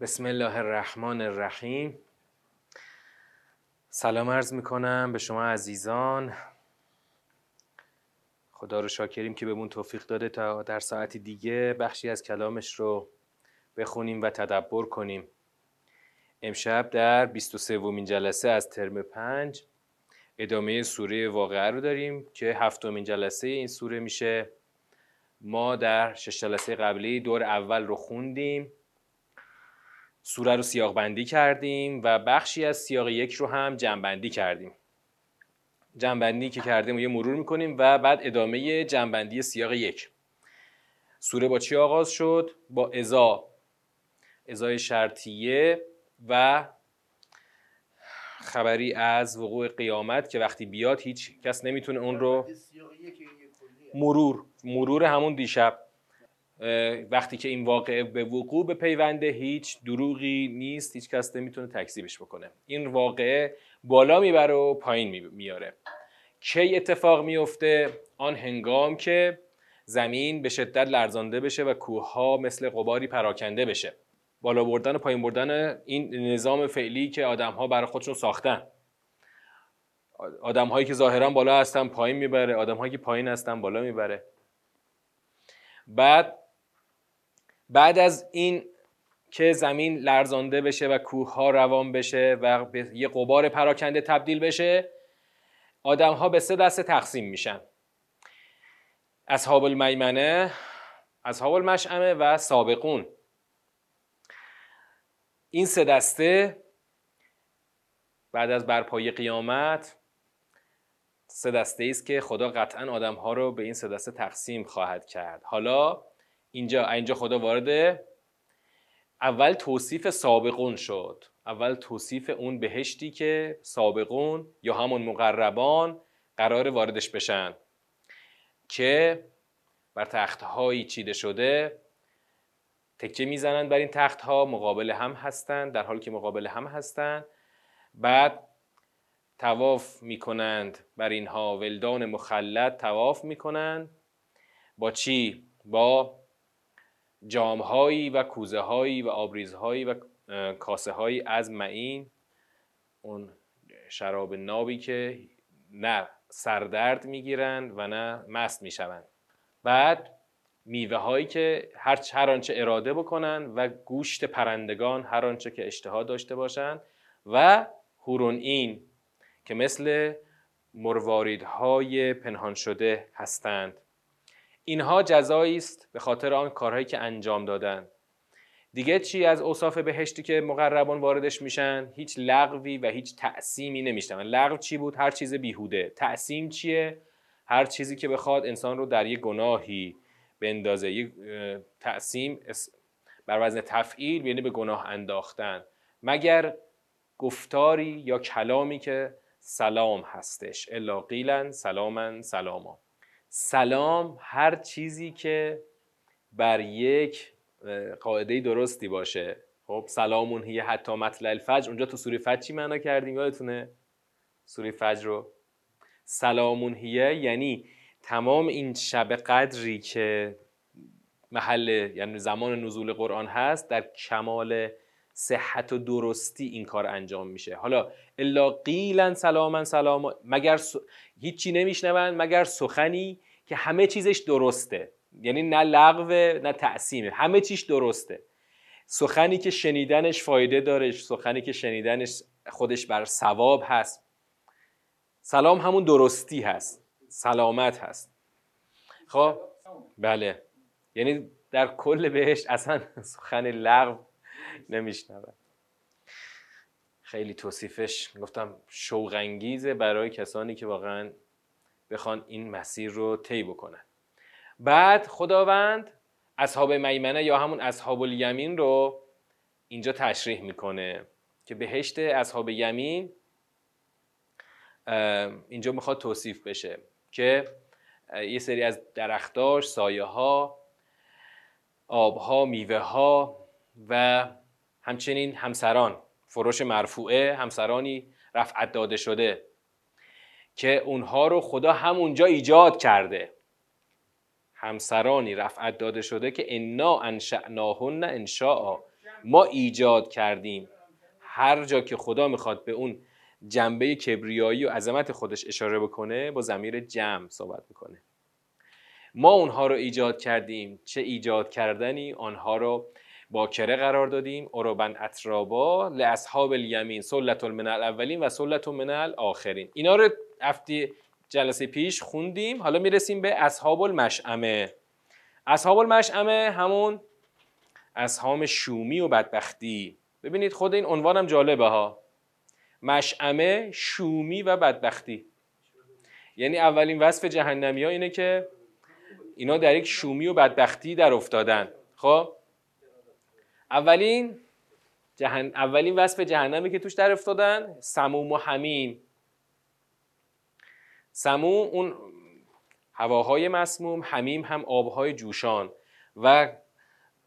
بسم الله الرحمن الرحیم. سلام عرض میکنم به شما عزیزان. خدا رو شاکریم که بهمون توفیق داده تا در ساعتی دیگه بخشی از کلامش رو بخونیم و تدبر کنیم. امشب در 23مین جلسه از ترم 5 ادامه سوره واقعه رو داریم که 7مین جلسه این سوره میشه. ما در 6 جلسه قبلی دور اول رو خوندیم، سوره رو سیاق بندی کردیم و بخشی از سیاق یک رو هم جمع بندی کردیم. جمع بندی که کردیم و یه مرور میکنیم و بعد ادامه جمع بندی سیاق یک. سوره با چی آغاز شد؟ با ازای شرطیه و خبری از وقوع قیامت که وقتی بیاد هیچ کس نمیتونه اون رو مرور همون دیشب، وقتی که این واقعه به وقوع به پیونده هیچ دروغی نیست، هیچ کس نمیتونه تکذیبش بکنه. این واقعه بالا میبره و پایین میاره. کی اتفاق میفته؟ آن هنگام که زمین به شدت لرزانده بشه و کوهها مثل غباری پراکنده بشه. بالا بردن و پایین بردن این نظام فعلی که آدم‌ها برای خودشون ساختن. آدم‌هایی که ظاهرا بالا هستن پایین میبره، آدم‌هایی که پایین هستن بالا میبره. بعد از این که زمین لرزانده بشه و کوه‌ها روان بشه و به یه غبار پراکنده تبدیل بشه، آدم‌ها به سه دسته تقسیم میشن: اصحاب المیمنه، اصحاب المشأمه و سابقون. این سه دسته بعد از برپایی قیامت سه دسته ایست که خدا قطعا آدم‌ها رو به این سه دسته تقسیم خواهد کرد. حالا اینجا خدا وارد اول توصیف سابقون شد، اول توصیف اون بهشتی که سابقون یا همون مقربان قرار واردش بشن که بر تخت‌هایی چیده شده تکیه میزنن، بر این تخت‌ها مقابل هم هستن، در حالی که مقابل هم هستن. بعد طواف میکنند بر اینها، ولدان مخلد طواف میکنند. با چی؟ با جامهایی و کوزه هایی و آبریزهایی و کاسه هایی از معین، اون شراب نابی که نه سردرد میگیرند و نه مست میشوند. بعد میوه هایی که هر آنچه اراده بکنند و گوشت پرندگان هر آنچه که اشتها داشته باشند و حورالعین که مثل مرواریدهای پنهان شده هستند. اینها جزایی است به خاطر آن کارهایی که انجام دادند. دیگه چی از اوصاف بهشتی که مقربان واردش میشن؟ هیچ لغوی و هیچ تعصیمی نمیشن. لغو چی بود؟ هر چیز بیهوده. تعصیم چیه؟ هر چیزی که بخواد انسان رو در یک گناهی بندازه. یک تعصیم بر وزن تفعیل، یعنی به گناه انداختن، مگر گفتاری یا کلامی که سلام هستش. الا قیلن سلامن سلاما. سلام هر چیزی که بر یک قاعده درستی باشه. خب سلامون هی حتی مطلع الفجر. اونجا تو سوره فجر چی معنا کردیم؟ یادتونه سوره فجر رو؟ سلامون هی یعنی تمام این شب قدری که محل یعنی زمان نزول قرآن هست در کمال صحت و درستی این کار انجام میشه. حالا الا قیلن سلامن سلاما، مگر هیچی نمیشنوند مگر سخنی که همه چیزش درسته، یعنی نه لغوه نه تعصیمه، همه چیش درسته. سخنی که شنیدنش فایده داره، سخنی که شنیدنش خودش بر ثواب هست. سلام همون درستی هست، سلامت هست. خب بله، یعنی در کل بهشت اصلا سخن لغو نمیشنوه. خیلی توصیفش گفتم شوق انگیزه برای کسانی که واقعا بخوان این مسیر رو طی بکنن. بعد خداوند اصحاب میمنه یا همون اصحاب الیمین رو اینجا تشریح میکنه که بهشت اصحاب یمین اینجا میخواد توصیف بشه که یه سری از درختاش، سایه ها، آبها، میوه ها و همچنین همسران، فروش مرفوعه، همسرانی رفعت داده شده که اونها رو خدا همونجا ایجاد کرده. همسرانی رفعت داده شده که انا انشأناهن انشاء، ما ایجاد کردیم. هر جا که خدا میخواد به اون جنبه کبریایی و عظمت خودش اشاره بکنه با ضمیر جمع صحبت میکنه. ما اونها رو ایجاد کردیم، چه ایجاد کردنی، آنها رو با کره قرار دادیم. عربا اترابا لاصحاب الیمین سلة من الاولین و سلة من الاخرین. اینا رو هفته جلسه پیش خوندیم. حالا میرسیم به اصحاب المشأمه. اصحاب المشأمه همون اصحاب شومی و بدبختی. ببینید خود این عنوانم جالبه ها، مشأمه، شومی و بدبختی. یعنی اولین وصف جهنمی ها اینه که اینا در یک شومی و بدبختی در افتادن. خب اولین وصف جهنمی که توش در افتادن سموم و حمیم. سموم اون هواهای مسموم، حمیم هم آبهای جوشان و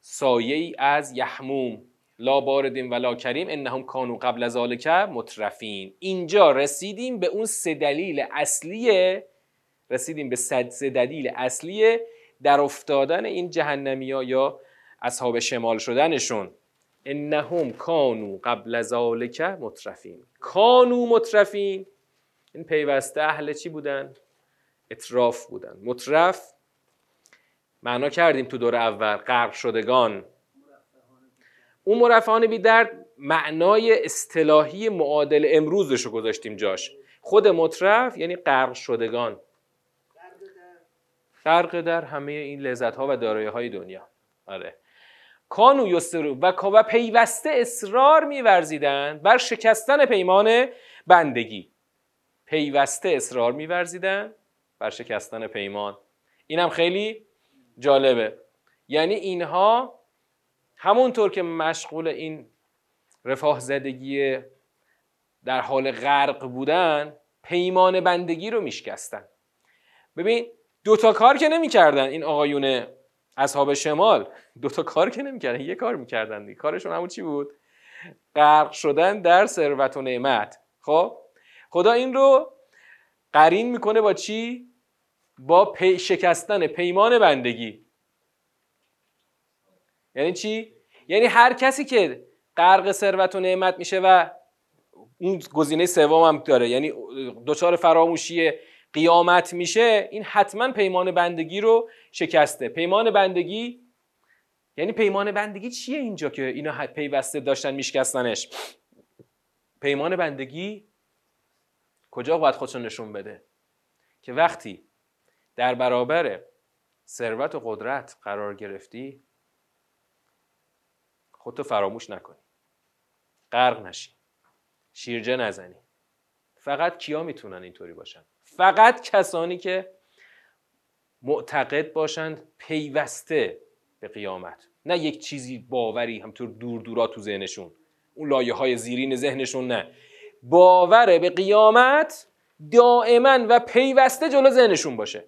سایه‌ای از یحموم. لا باردین ولا کریم انهم کانوا قبل ذالک مترفین. اینجا رسیدیم به اون سه دلیل اصلیه، رسیدیم به سه دلیل اصلیه در افتادن این جهنمی‌ها یا اصحاب شمال شدنشون. انهم کانوا قبل ذالک مترفین. کانوا مترفین این پیوسته اهل چی بودن؟ اتراف بودن. مترف معنا کردیم تو دور اول، غرق شدگان. اون مرفعان بی درد معنای اصطلاحی معادل امروزش رو گذاشتیم جاش. خود مترف یعنی غرق شدگان، غرق در همه این لذت ها و دارایی های دنیا. آره. کانو یسرو و پیوسته اصرار می‌ورزیدند بر شکستن پیمان بندگی. پیوسته اصرار می‌ورزیدند بر شکستن پیمان. اینم خیلی جالبه. یعنی اینها همونطور که مشغول این رفاه زدگی در حال غرق بودن، پیمان بندگی رو میشکستن. ببین دوتا کار که نمی کردن این آقایون اصحاب شمال، دوتا کار که نمی کردن، یه کار می کردن دیگه. کارشون همون چی بود؟ غرق شدن در ثروت و نعمت. خب خدا این رو قرین میکنه با چی؟ با شکستن پیمان بندگی. یعنی چی؟ یعنی هر کسی که غرق ثروت و نعمت میشه و اون گزینه سوم هم داره، یعنی دچار فراموشی قیامت میشه، این حتما پیمان بندگی رو شکسته. پیمان بندگی یعنی پیمان بندگی چیه اینجا که اینا پیوسته داشتن میشکستنش؟ پیمان بندگی کجا باید خودشون نشون بده؟ که وقتی در برابر ثروت و قدرت قرار گرفتی خودتو فراموش نکنی، غرق نشی، شیرجه نزنی. فقط کیا میتونن اینطوری باشن؟ فقط کسانی که معتقد باشند پیوسته به قیامت، نه یک چیزی باوری همطور دور دورا تو ذهنشون، اون لایه های زیرین ذهنشون، نه، باور به قیامت دائما و پیوسته جلو ذهنشون باشه.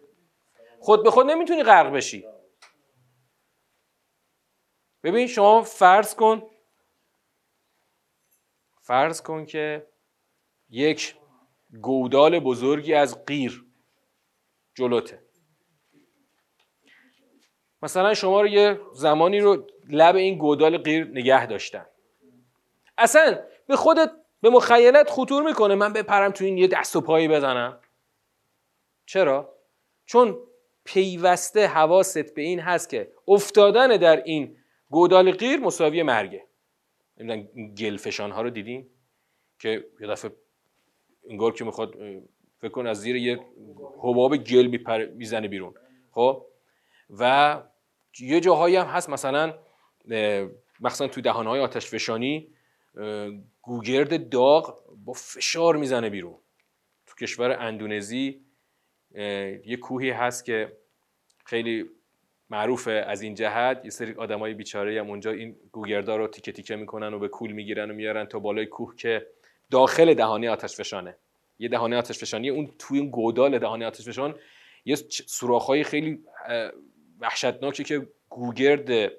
خود به خود نمیتونی غرق بشی. ببین شما فرض کن که یک گودال بزرگی از قیر جلوته. مثلا شما رو یه زمانی رو لب این گودال قیر نگه داشتن. اصلا به خودت، به مخیلت خطور میکنه من بپرم تو این یه دست و پایی بزنم؟ چرا؟ چون پیوسته حواست به این هست که افتادن در این گودال قیر مساوی مرگه. نمیدونم گلفشان ها رو دیدیم که یه دفعه انگار که میخواد، فکر کن از زیر یه حباب گل میزنه بیرون. خب و یه جاهایی هم هست مثلا تو دهانهای آتش فشانی گوگرد داغ با فشار میزنه بیرون. تو کشور اندونزی یه کوهی هست که خیلی معروفه از این جهت، یه سری آدمای بیچاره هم اونجا این گوگردا رو تیکه تیکه میکنن و به کول میگیرن و میارن تا بالای کوه که داخل دهانه آتشفشانه. یه دهانه آتشفشانی، اون توی این گودال دهانه آتشفشان یه سوراخ‌های خیلی وحشتناکی که گوگرد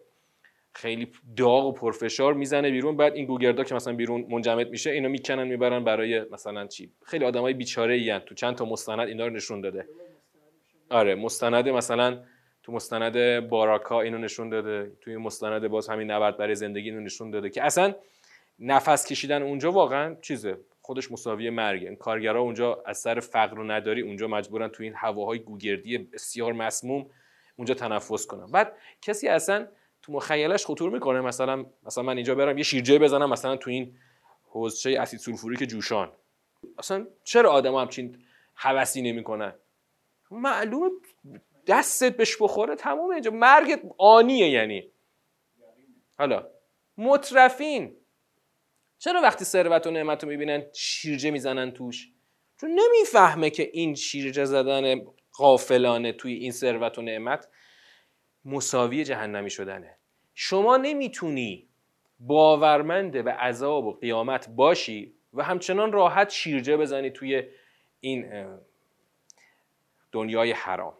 خیلی داغ و پرفشار میزنه بیرون. بعد این گوگردا که مثلا بیرون منجمد میشه، اینا میکنن میبرن برای مثلا چی. خیلی آدمای بیچاره ای ان. تو چند تا مستند اینا رو نشون داده. آره مستند مثلا تو مستند باراکا اینو نشون داده، توی مستند باز همین نبرد برای زندگی اینو نشون داده که اصلا نفس کشیدن اونجا واقعا چیزه، خودش مساوی مرگه. کارگرها اونجا از سر فقر و نداری اونجا مجبورن تو این هواهای گوگردی بسیار مسموم اونجا تنفس کنن. بعد کسی اصلا تو مخیلش خطور میکنه مثلا من اینجا برم یه شیرجه بزنم مثلا تو این حوضچه اسید سولفوریک جوشان. اصلا چرا آدم همچین هوسی نمیکنن؟ معلومه دستت بهش بخوره تمام، اینجا مرگت آنیه. یعنی حالا مترفین چرا وقتی ثروت و نعمت رو میبینن شیرجه میزنن توش؟ چون نمیفهمه که این شیرجه زدن غافلانه توی این ثروت و نعمت مساوی جهنمی شدنه. شما نمیتونی باورمنده به عذاب و قیامت باشی و همچنان راحت شیرجه بزنی توی این دنیای حرام.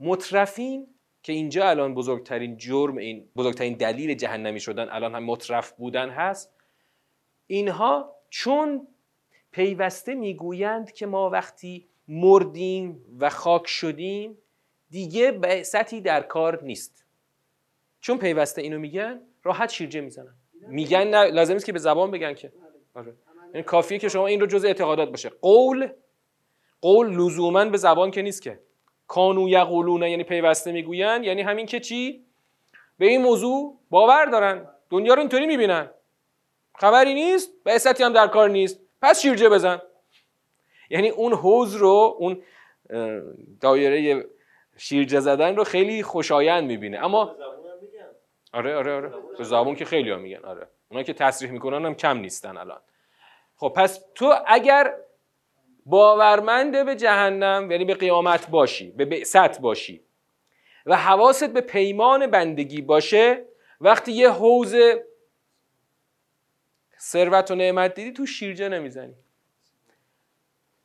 مترفین که اینجا الان بزرگترین جرم، این بزرگترین دلیل جهنمی شدن الان هم مترف بودن هست، اینها چون پیوسته میگویند که ما وقتی مردیم و خاک شدیم دیگه بعثتی در کار نیست، چون پیوسته اینو میگن راحت شیرجه میزنن. میگن نه، لازم نیست که به زبان بگن که آره. یعنی کافیه که شما این رو جز اعتقادات باشه. قول لزوما به زبان که نیست که. کانو یقولون یعنی پیوسته میگوین، یعنی همین که چی؟ به این موضوع باور دارن، دنیا رو اینطوری میبینن، خبری نیست، بعثتی هم در کار نیست، پس شیرجه بزن. یعنی اون حوض رو، اون دایره شیرجه زدن رو خیلی خوشایند میبینه. اما به زبون هم میگن. آره به زبون که خیلی هم میگن. آره اونا که تصریح میکنن هم کم نیستن الان. خب پس تو اگر باورمند به جهنم یعنی به قیامت باشی، به بعثت باشی و حواست به پیمان بندگی باشه، وقتی یه حوض ثروت و نعمت دیدی تو شیرجه نمیزنی.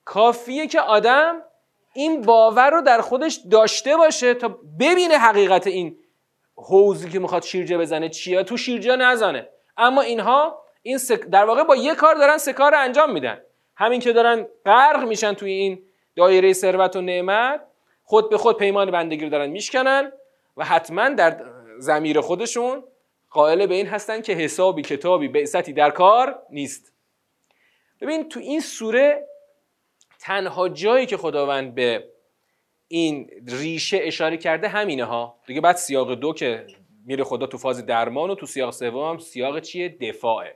کافیه که آدم این باور رو در خودش داشته باشه تا ببینه حقیقت این حوضی که میخواد شیرجه بزنه چیه، تو شیرجه نزنه. اما اینها در واقع با یه کار دارن سه کار انجام میدن. همین که دارن غرق میشن توی این دایره ثروت و نعمت، خود به خود پیمان بندگی رو دارن میشکنن و حتما در ضمیر خودشون قائل به این هستن که حسابی کتابی بعثتی در کار نیست. ببین تو این سوره تنها جایی که خداوند به این ریشه اشاره کرده همینه ها دیگه. بعد سیاق 2 که میره خدا تو فاز درمان و تو سیاق 3 هم سیاق چیه؟ دفاعه.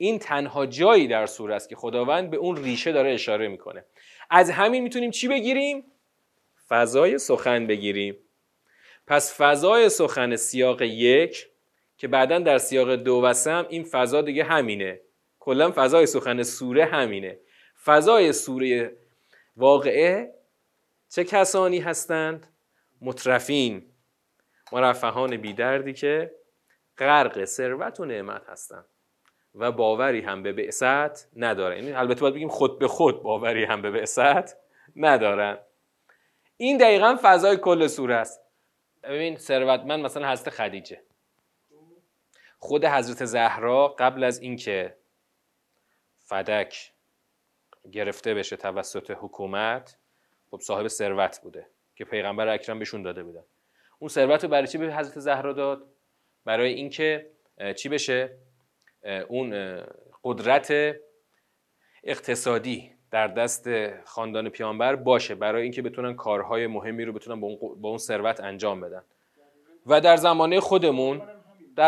این تنها جایی در سوره است که خداوند به اون ریشه داره اشاره میکنه. از همین میتونیم چی بگیریم؟ فضای سخن بگیریم. پس فضای سخن سیاق 1 که بعداً در سیاق 2 و 3 هم این فضا دیگه همینه. کلاً فضای سخن سوره همینه. فضای سوره واقعه چه کسانی هستند؟ مترفین، مرفهان بیدردی که غرق ثروت و نعمت هستند و باوری هم به بعثت ندارن. یعنی البته باید بگیم خود به خود باوری هم به بعثت ندارن. این دقیقاً فضای کل سوره است. ببین ثروتمند مثلا حضرت خدیجه، خود حضرت زهرا قبل از اینکه فدک گرفته بشه توسط حکومت، خب صاحب ثروت بوده که پیغمبر اکرم بهشون داده بودن. اون ثروت رو برای چی به حضرت زهرا داد؟ برای اینکه چی بشه؟ اون قدرت اقتصادی در دست خاندان پیامبر باشه، برای اینکه بتونن کارهای مهمی رو بتونن با اون ثروت انجام بدن. و در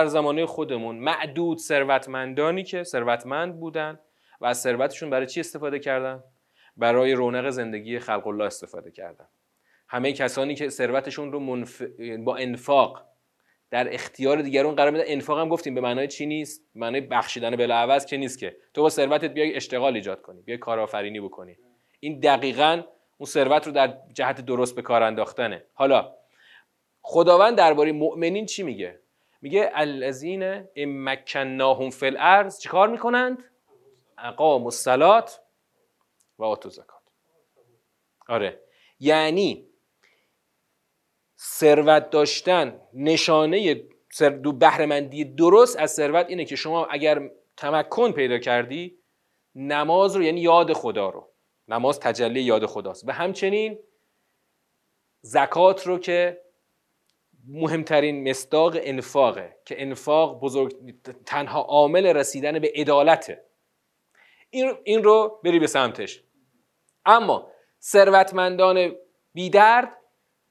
زمانه خودمون معدود ثروتمندانی که ثروتمند بودن و از ثروتشون برای چی استفاده کردن؟ برای رونق زندگی خلق الله استفاده کردن. همه کسانی که ثروتشون رو با انفاق در اختیار دیگرون قرار میدن. انفاق هم گفتیم به معنای چی نیست، به معنای بخشیدن بلاعوض که نیست، که تو با ثروتت بیای اشتغال ایجاد کنی، بیای کارآفرینی بکنی. این دقیقاً اون ثروت رو در جهت درست به کار انداختنه. حالا خداوند درباره مؤمنین چی میگه؟ میگه الذین امکناهم فی الارض چیکار میکنند؟ اقاموا الصلاة و آتوا الزکات. آره یعنی ثروت داشتن نشانه بهره‌مندی درست از ثروت اینه که شما اگر تمکن پیدا کردی نماز رو، یعنی یاد خدا رو، نماز تجلی یاد خداست، و همچنین زکات رو که مهمترین مصداق انفاقه، که انفاق تنها عامل رسیدن به عدالته، این رو بری به سمتش. اما ثروتمندان بیدرد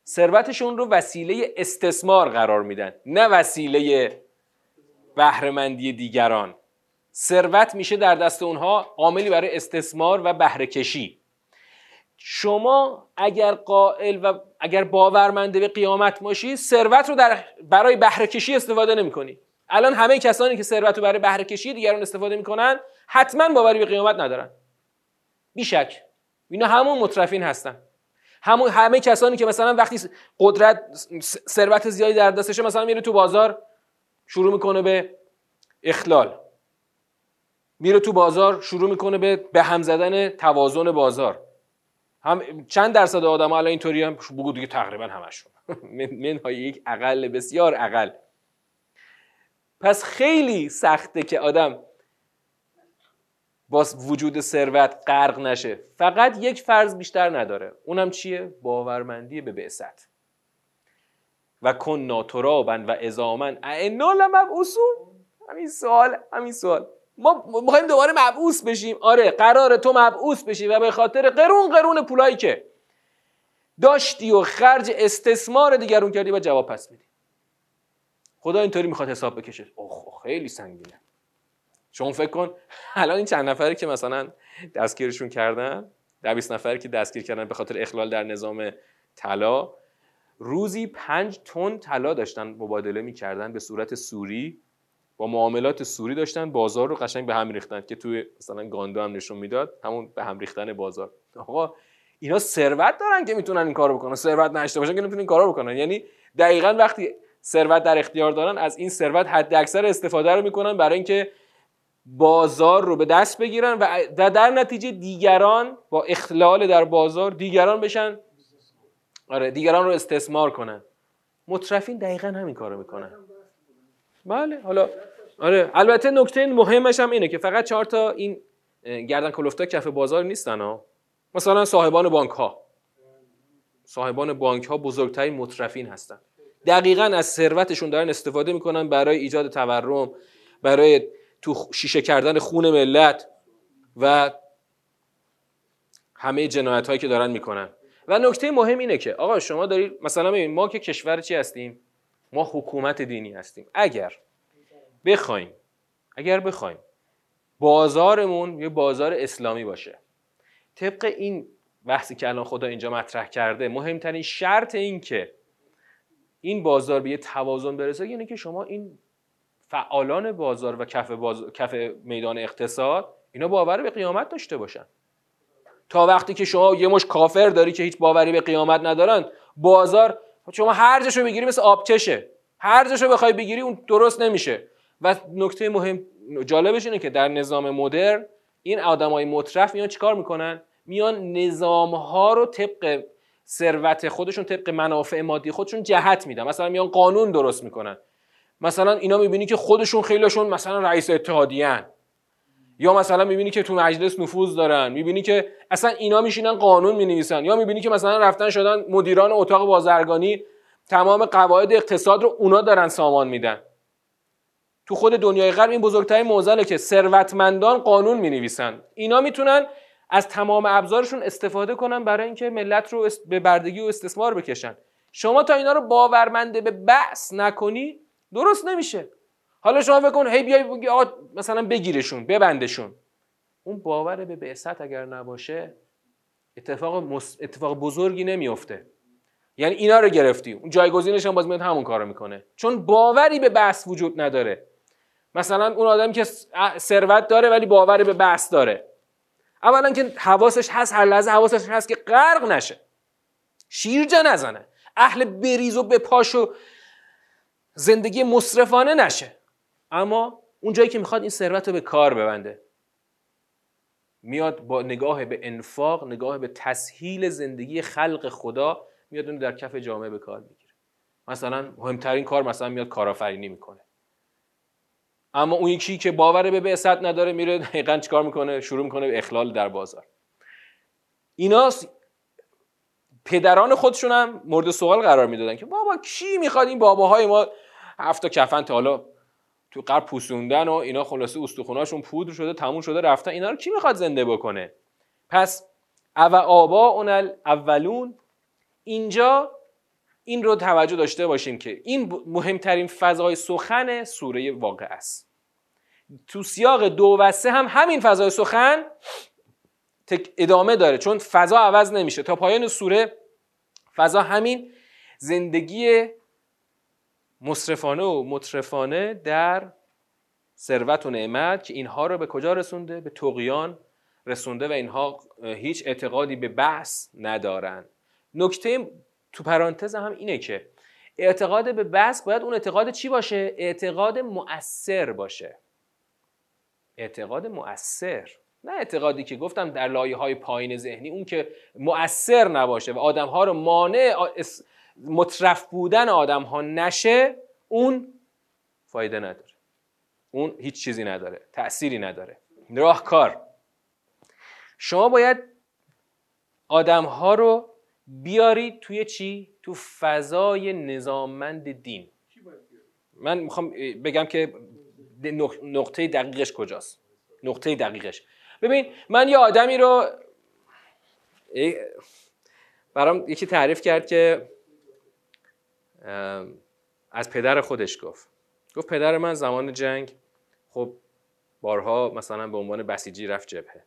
ثروتشون رو وسیله استثمار قرار میدن، نه وسیله بهره‌مندی دیگران. ثروت میشه در دست اونها عاملی برای استثمار و بهره‌کشی. شما اگر قائل و اگر باورمنده به قیامت باشی، ثروت رو برای بهره‌کشی استفاده نمی‌کنی. الان همه کسانی که ثروت رو برای بهره‌کشی دیگران استفاده می‌کنن، حتما باوری به قیامت ندارن. بیشک اینا همون مترفین هستن. همه کسانی که مثلا وقتی قدرت، ثروت زیادی در دستشه، مثلا میره تو بازار شروع میکنه به اخلال، میره تو بازار شروع میکنه به هم زدن توازن بازار. هم چند درصد آدم ها الان اینطوری هم بگو دیگه، تقریبا همشون منهای یک اقل، بسیار اقل. پس خیلی سخته که آدم با وجود ثروت غرق نشه. فقط یک فرض بیشتر نداره، اونم چیه؟ باورمندی به بعثت. و کننا ترابا و عظاما ائنا لمبعوثون. همین سوال ما میخوایم دوباره مبعوث بشیم. آره، قراره تو مبعوث بشی و به خاطر قرون پولایی که داشتی و خرج استثمار دیگرون کردی و جواب پس میدی. خدا اینطوری میخواد حساب بکشه. اوه خیلی سنگینه. شما فکر کن الان این چند نفری که مثلا دستگیرشون کردن، 20 نفری که دستگیر کردن به خاطر اخلال در نظام طلا، روزی 5 تن طلا داشتن مبادله می‌کردن به صورت سوری، با معاملات سوری داشتن بازار رو قشنگ به هم ریختن، که توی مثلا گاندو هم نشون میداد، همون به هم ریختن بازار. آقا اینا ثروت دارن که میتونن این کارو بکنن، ثروت نشته باشن که نمیتونن این کارو بکنن. یعنی دقیقاً وقتی ثروت در اختیار دارن، از این ثروت حد اکثر استفاده رو میکنن برای اینکه بازار رو به دست بگیرن و در نتیجه دیگران با اخلال در بازار دیگران بشن، آره، دیگران رو استثمار کنن. مترفین دقیقاً همین کارو میکنن. بله، حالا آره، البته نکته مهمش هم اینه که فقط 4 تا این گردن کلفتا کف بازار نیستن ها. مثلا صاحبان بانک ها بزرگترین مترفین هستن. دقیقاً از ثروتشون دارن استفاده میکنن برای ایجاد تورم، برای تو شیشه کردن خون ملت و همه جنایت هایی که دارن میکنن. و نکته مهم اینه که آقا شما دارید مثلا، ببین ما که کشور چی هستیم؟ ما حکومت دینی هستیم. اگر بخوایم بازارمون یه بازار اسلامی باشه، طبق این بحثی که الان خدا اینجا مطرح کرده، مهمترین شرط این که این بازار به یه توازن برسه، یعنی که شما این فعالان بازار و کف میدان اقتصاد، اینا باور به قیامت داشته باشن. تا وقتی که شما یه مش کافر داری که هیچ باوری به قیامت ندارن، بازار شما هر جاشو بگیری مثل آبچشه، هر جاشو بخوای بگیری اون درست نمیشه. و نکته مهم جالبش اینه که در نظام مدرن این آدمای مترف میان چیکار میکنن؟ میان نظام ها رو طبق ثروت خودشون، طبق منافع مادی خودشون جهت میدن. مثلا میان قانون درست میکنن. مثلا اینا میبینی که خودشون خیلیشون مثلا رئیس اتحادیه‌ان، یا مثلا میبینی که تو مجلس نفوذ دارن، میبینی که اصلا اینا میشینن قانون مینویسن، یا میبینی که مثلا رفتن شدن مدیران اتاق بازرگانی، تمام قواعد اقتصاد رو اونا دارن سامان میدن. تو خود دنیای غرب این بزرگترین معضله که ثروتمندان قانون مینویسن. اینا میتونن از تمام ابزارشون استفاده کنن برای اینکه ملت رو به بردگی و استثمار بکشن. شما تا اینا رو باورمند به بعث نکنی، درست نمیشه. حالا شما فکر کن هی بیای آقا مثلا بگیرشون، ببندشون. اون باور به بعثت اگر نباشه، اتفاق بزرگی نمیفته. یعنی اینا رو گرفتی، اون جایگزینش هم باز میاد همون کارو میکنه، چون باوری به بعث وجود نداره. مثلا اون آدمی که ثروت داره ولی باور به بعث داره، اولا که حواسش هست، هر لحظه حواسش هست که غرق نشه، شیر جا نزنه، اهل بریز و بپاش و زندگی مصرفانه نشه. اما اون جایی که میخواد این ثروت رو به کار ببنده، میاد با نگاه به انفاق، نگاه به تسهیل زندگی خلق خدا، میاد اون در کف جامعه به کار میگیره. مثلا مهمترین کار، مثلا میاد کارآفرینی میکنه. اما اون یکی که باور به بعثت نداره، میره دقیقاً چیکار میکنه؟ شروع میکنه به اخلال در بازار. اینا پدران خودشون هم مورد سوال قرار میدادن که بابا کی میخواد این باباهای ما هفت کفن تا حالا تو قرب پوسوندن و اینا، خلاصه استخوناشون پودر شده تموم شده رفتن، اینا رو کی میخواد زنده بکنه؟ پس او آبا اون الاولون، اینجا این رو توجه داشته باشیم که این مهمترین فضای سخن سوره واقعه است. تو سیاق 2 و 3 هم همین فضای سخن ادامه داره، چون فضا عوض نمیشه تا پایان سوره. فضا همین زندگی مصرفانه و مترفانه در ثروت و نعمت که اینها رو به کجا رسونده؟ به طغیان رسونده و اینها هیچ اعتقادی به بعث ندارن. نکته تو پرانتز هم اینه که اعتقاد به بعث باید اون اعتقاد چی باشه؟ اعتقاد مؤثر باشه، اعتقاد مؤثر، نه اعتقادی که گفتم در لایه‌های پایین ذهنی، اون که مؤثر نباشه و آدم‌ها رو مانع مترف بودن آدم‌ها نشه، اون فایده نداره، اون هیچ چیزی نداره، تأثیری نداره. راهکار شما باید آدم‌ها رو بیارید توی چی؟ تو فضای نظاممند دین. من میخوام بگم که نقطه دقیقش کجاست. نقطه دقیقش ببین، من یه آدمی رو برام یکی تعریف کرد که از پدر خودش گفت پدر من زمان جنگ خب بارها مثلا به عنوان بسیجی رفت جبهه،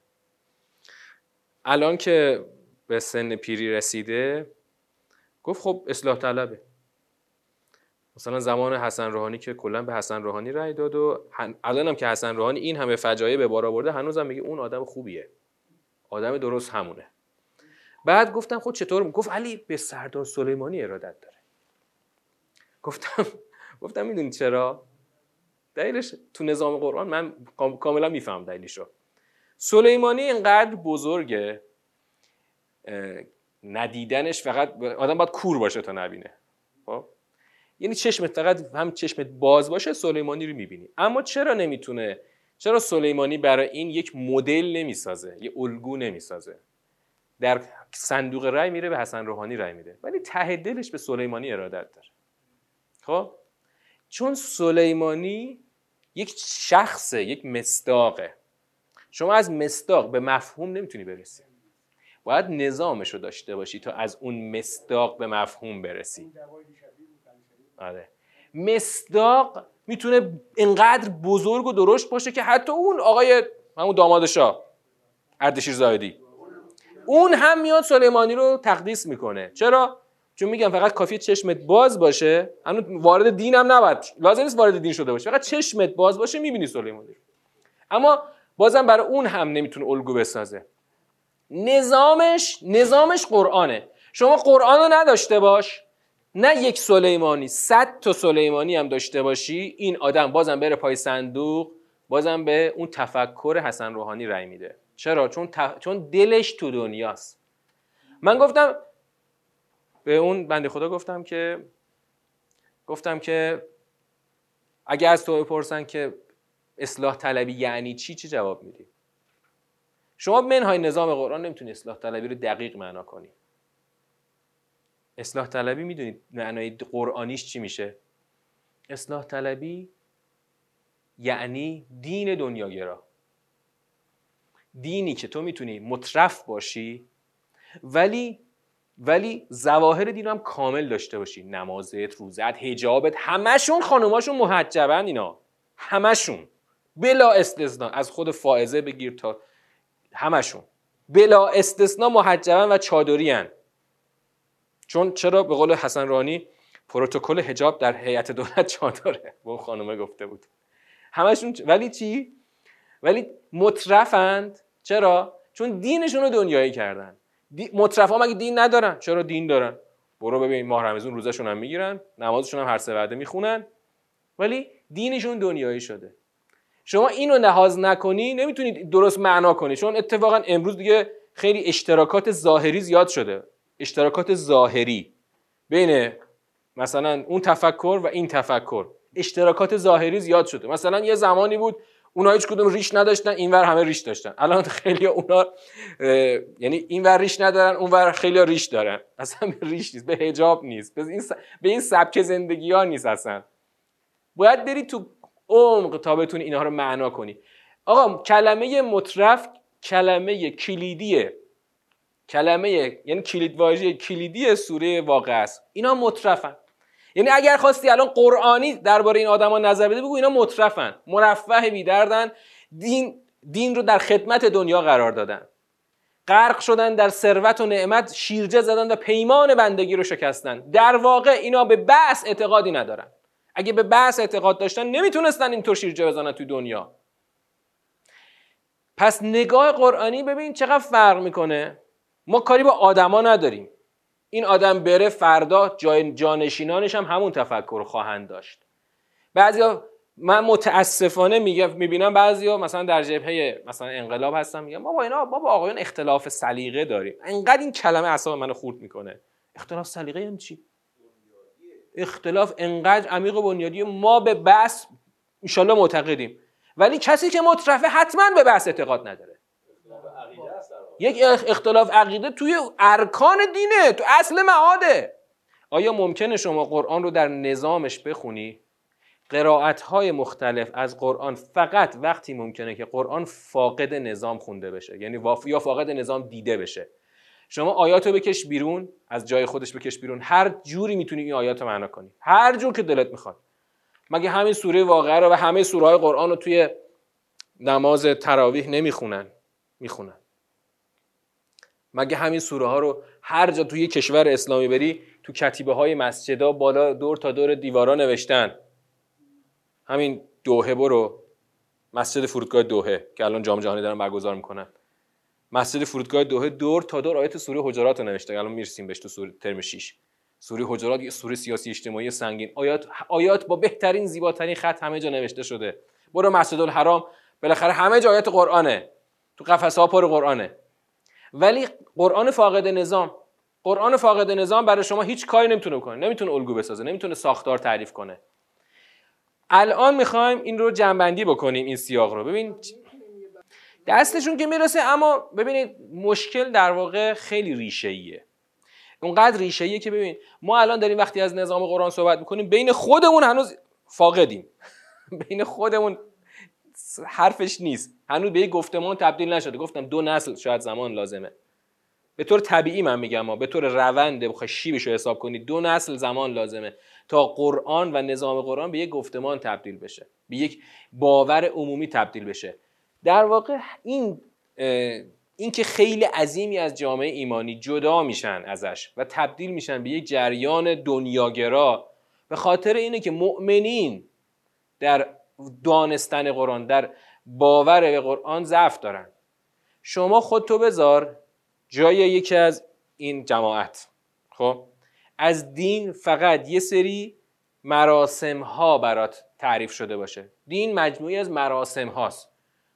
الان که به سن پیری رسیده گفت خب اصلاح طلبه. مثلا زمان حسن روحانی که کلا به حسن روحانی رأی داد و الان هم که حسن روحانی این همه فجایع به بار آورده هنوزم میگه اون آدم خوبیه، آدم درست همونه. بعد گفتم خب چطور؟ گفت علی به سردار سلیمانی ارادت داره. گفتم میدونی چرا؟ دلیلش تو نظام قرآن، من کاملا میفهم دلیلش رو. سلیمانی اینقدر بزرگه، ندیدنش فقط آدم باید کور باشه تا نبینه، خب یعنی چشمت فقط هم چشمت باز باشه سلیمانی رو میبینی. اما چرا نمیتونه؟ چرا سلیمانی برای این یک مدل نمیسازه، یک الگو نمیسازه؟ در صندوق رای میره به حسن روحانی رای میده، ولی ته دلش به سلیمانی ارادت داره. خب چون سلیمانی یک شخصه، یک مصداقه. شما از مصداق به مفهوم نمیتونی برسی، باید نظامش رو داشته باشی تا از اون مصداق به مفهوم برسی. آره. مصداق میتونه انقدر بزرگ و درشت باشه که حتی اون آقای همون داماد شاه اردشیر زاهدی، اون هم میاد سلیمانی رو تقدیس میکنه. چرا؟ چون میگم فقط کافیه چشمت باز باشه، هنوز وارد دین هم نباید، لازم نیست وارد دین شده باشه، فقط چشمت باز باشه میبینی سلیمانی رو. اما بازم برای اون هم نمیتونه الگو بسازه. نظامش قرآنه. شما قرآن رو نداشته باش، نه یک سلیمانی، 100 تا سلیمانی هم داشته باشی، این آدم بازم بره پای صندوق، بازم به اون تفکر حسن روحانی رأی میده. چرا؟ چون دلش تو دنیاست. من گفتم به اون بنده خدا، گفتم که اگه از تو بپرسن که اصلاح طلبی یعنی چی جواب میدی؟ شما منهای نظام قرآن نمیتونی اصلاح طلبی رو دقیق معنا کنی. اصلاح طلبی میدونید معنای قرآنیش چی میشه؟ اصلاح طلبی یعنی دین دنیاگرا، دینی که تو میتونی مترف باشی ولی ظواهر دین رو هم کامل داشته باشی، نمازت، روزت، حجابت، همشون خانوماشون محجبن، اینا همشون بلا استثنا، از خود فائزه بگیر تا همشون بلا استثنا محجبن و چادرین. چون چرا؟ به قول حسن روحانی پروتکل حجاب در هیئت دولت چادره، با خانومه گفته بود همشون. ولی چی؟ ولی مترفند. چرا؟ چون دینشون رو دنیایی کردن. مترفا مگه دین ندارن؟ چرا دین دارن؟ برو ببین ماه رمضون روزشون هم میگیرن، نمازشون هم هر 3 وعده میخونن، ولی دینشون دنیایی شده. شما اینو لحاظ نکنی نمیتونید درست معنا کنی. چون اتفاقا امروز دیگه خیلی اشتراکات ظاهری زیاد شده، اشتراکات ظاهری بین مثلا اون تفکر و این تفکر، اشتراکات ظاهری زیاد شده. مثلا یه زمانی بود اونها هیچ کدوم ریش نداشتن، اینور همه ریش داشتن. الان خیلی اونها یعنی اینور ریش ندارن، اونور خیلی ریش دارن. اصلا به ریش نیست، به حجاب نیست، به این سبک زندگی ها نیست. اصلا باید بری تو عمق تا بتونی اینها رو معنا کنی. آقا کلمه مطرف کلمه کلیدیه، کلمه یعنی کلید واژه کلیدی سوره واقعه است. اینا مطرفن، یعنی اگر خواستی الان قرآنی درباره این آدما نظر بده بگو اینا مطرفن، مرفه بی دردن، دین رو در خدمت دنیا قرار دادن، غرق شدن در ثروت و نعمت، شیرجه زدن و پیمان بندگی رو شکستن. در واقع اینا به بعث اعتقادی ندارن. اگه به بعث اعتقاد داشتن نمیتونستن اینطور شیرجه بزنن تو دنیا. پس نگاه قرآنی ببین چقدر فرق میکنه. ما کاری با آدما نداریم، این آدم بره فردا جانشینانش هم همون تفکر رو خواهند داشت. بعضیا من متاسفانه میبینم بعضیا مثلا در جبهه مثلا انقلاب هستن میگن ما با اینا، ما با آقایون اختلاف سلیقه داریم. انقدر این کلمه اعصاب منو خورد میکنه. اختلاف سلیقه یعنی چی؟ اختلاف انقدر عمیق و بنیادی. ما به بس ان شاء الله معتقدیم، ولی کسی که مطرفه حتما به بس اعتقاد نداره. یک اختلاف عقیده توی ارکان دینه، تو اصل معاده. آیا ممکنه شما قرآن رو در نظامش بخونی؟ قرائت‌های مختلف از قرآن فقط وقتی ممکنه که قرآن فاقد نظام خونده بشه، یعنی یا فاقد نظام دیده بشه. شما آیاتو بکش بیرون، از جای خودش بکش بیرون، هر جوری میتونی این آیاتو معنا کنی، هر جور که دلت میخواد. مگه همین سوره واقعه رو و همه سوره‌های قرآن رو توی نماز تراویح نمیخونن؟ میخونن. مگه همین سوره ها رو هر جا توی کشور اسلامی بری تو کتیبه های مسجدها بالا دور تا دور دیوارا نوشتن. همین دوحه برو، مسجد فرودگاه دوحه که الان جام جهانی دارن برگزار میکنن، مسجد فرودگاه دوحه دور تا دور آیت سوره حجرات رو نوشته. الان میرسیم بهش تو سوره ترم 6. سوره حجرات یه سوره سیاسی اجتماعی سنگین، آیات با بهترین زیباترین خط همه جا نوشته شده. برو مسجدالحرام، بالاخره همه جا آیات قرآنه، تو قفسه‌ها پر قرآنه. ولی قرآن فاقد نظام، قرآن فاقد نظام برای شما هیچ کاری نمیتونه بکنه، نمیتونه الگو بسازه، نمیتونه ساختار تعریف کنه. الان میخوایم این رو جنبندی بکنیم، این سیاق رو. ببین دستشون که میرسه، اما ببینید مشکل در واقع خیلی ریشه‌ایه، اونقدر ریشه‌ایه که ببین ما الان داریم وقتی از نظام قرآن صحبت میکنیم بین خودمون هنوز فاقدیم بین خودمون حرفش نیست، هنوز به یک گفتمان تبدیل نشده. گفتم 2 نسل شاید زمان لازمه، به طور طبیعی من میگم، ما به طور رونده بخوای شیبش رو حساب کنی 2 نسل زمان لازمه تا قرآن و نظام قرآن به یک گفتمان تبدیل بشه، به یک باور عمومی تبدیل بشه. در واقع این که خیلی عظیمی از جامعه ایمانی جدا میشن ازش و تبدیل میشن به یک جریان دنیاگرا، به خاطر اینه که مؤمنین در دانستن قرآن، در باور به قرآن ضعف دارن. شما خودتو بذار جای یکی از این جماعت. خب از دین فقط یه سری مراسم ها برات تعریف شده باشه، دین مجموعی از مراسم هاست.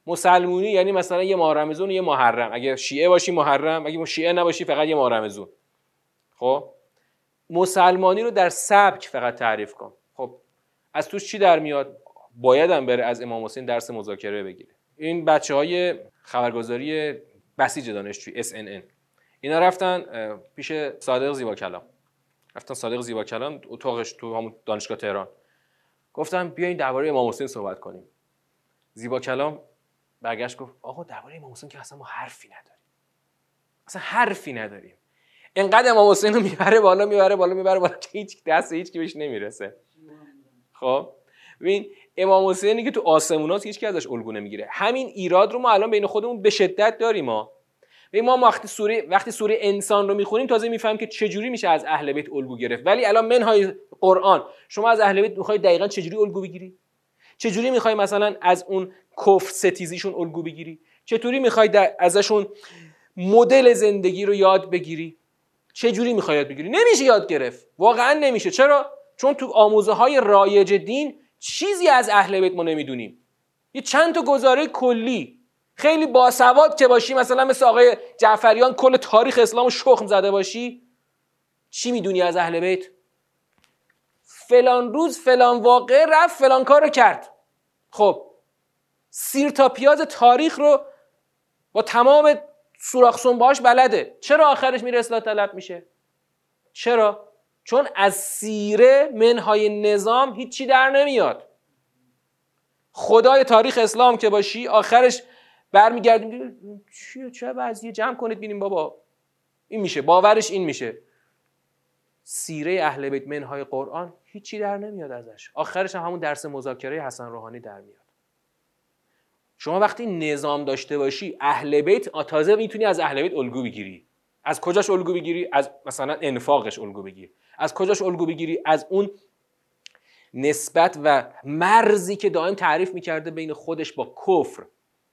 مسلمونی یعنی مثلا یه ماه رمضان و یه محرم، اگه شیعه باشی محرم، اگه شیعه نباشی فقط یه ماه رمضان. خب مسلمانی رو در سبک فقط تعریف کن. خب از توش چی در میاد؟ باید هم بره از امام حسین درس مذاکره بگیره. این بچه‌های خبرگزاری بسیج دانشجویی SNN اینا رفتن پیش صادق زیباکلام، رفتن صادق زیباکلام اتاقش تو همون دانشگاه تهران، گفتم بیاین درباره امام حسین صحبت کنیم. زیباکلام برگشت گفت آقا درباره امام حسین که اصلا ما حرفی نداریم، اصلا حرفی نداریم. انقدر امام حسین رو میبره بالا، میبره بالا، میبره بالا که هیچ دست هیچ کی بهش نمیرسه. خب ببین امام حسینی که تو آسموناست، هیچ کی ازش الگو نمیگیره. همین ایراد رو ما الان بین خودمون به شدت داریم. ما وقتی سوره انسان رو میخونیم تازه میفهمیم که چجوری میشه از اهل بیت الگو گرفت. ولی الان منهای قرآن شما از اهل بیت میخوای دقیقاً چجوری الگو بگیری؟ چجوری میخوای مثلا از اون کفر ستیزیشون الگو بگیری؟ چطوری میخوای ازشون مدل زندگی رو یاد بگیری؟ چجوری میخوای یاد بگیری؟ نمیشه یاد گرفت، واقعا نمیشه. چرا؟ چون تو آموزه های رایج دین چیزی از اهل بیت ما نمیدونیم. یه چند تا گزاره کلی، خیلی باسواد که باشی، مثلا مثل آقای جعفریان کل تاریخ اسلامو شخم زده باشی، چی میدونی از اهل بیت؟ فلان روز فلان واقعه رفت فلان کارو کرد. خب سیر تا پیاز تاریخ رو با تمام سوراخ سنبه‌هاش بلده. چرا آخرش میره اصلاح طلب میشه؟ چرا؟ چون از سیره منهای نظام هیچی در نمیاد. خدای تاریخ اسلام که باشی آخرش برمیگردیم چه وضعیه، جمع کنید بینیم بابا این میشه، باورش این میشه. سیره اهل بیت منهای قرآن هیچی در نمیاد ازش، آخرش هم همون درس مذاکره حسن روحانی در میاد. شما وقتی نظام داشته باشی اهل بیت، تازه میتونی از اهل بیت الگو بگیری. از کجاش الگو بگیری؟ از مثلا انفاقش الگو بگیری. از کجاش الگو بگیری؟ از اون نسبت و مرزی که دائم تعریف میکرده بین خودش با کفر.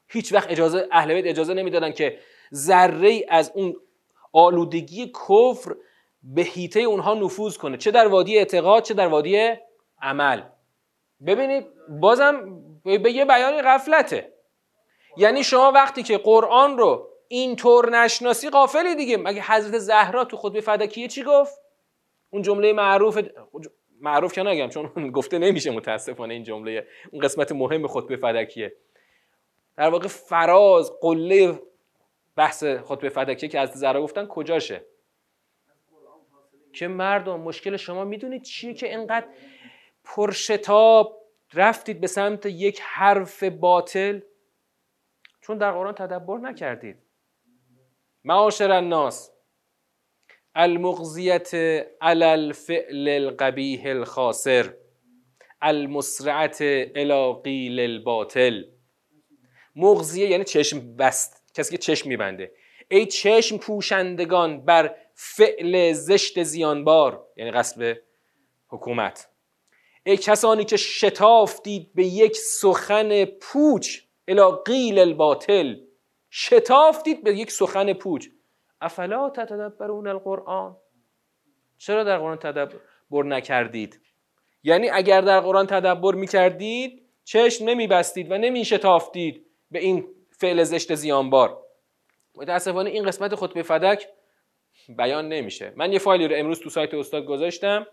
هیچ وقت اجازه اهل بیت اجازه نمیدادن که ذره‌ای از اون آلودگی کفر به حیطه اونها نفوذ کنه، چه در وادی اعتقاد چه در وادی عمل. ببینید بازم به یه بیان غفلته. یعنی شما وقتی که قرآن رو اینطور نشناسی غافلی دیگه. مگه حضرت زهرا تو خطبه فدکیه چی گفت؟ اون جمله معروف که نگم چون گفته نمیشه متاسفانه، این جمله اون قسمت مهم خطبه فدکیه، در واقع فراز قله بحث خطبه فدکیه که از زهرا گفتن کجاشه؟ که مردم مشکل شما میدونید چیه که اینقدر پرشتاب رفتید به سمت یک حرف باطل؟ چون در قرآن تدبر نکردید. معاشر الناس المغزیت علی الفعل القبیح الخاسر المسرعت الی قیل الباطل. مغزیه یعنی چشم بست، کسی که چشم میبنده. ای چشم پوشندگان بر فعل زشت زیانبار، یعنی غصب حکومت. ای کسانی که شتافتید به یک سخن پوچ الی قیل الباطل، شتافتید به یک سخن پوچ. افلا تتدبرون القرآن؟ چرا در قرآن تدبر نکردید؟ یعنی اگر در قرآن تدبر میکردید چشم نمیبستید و نمیشتافتید به این فعل زشت زیانبار. متاسفانه این قسمت خطبه فدک بیان نمیشه. من یه فایلی رو امروز تو سایت استاد گذاشتم،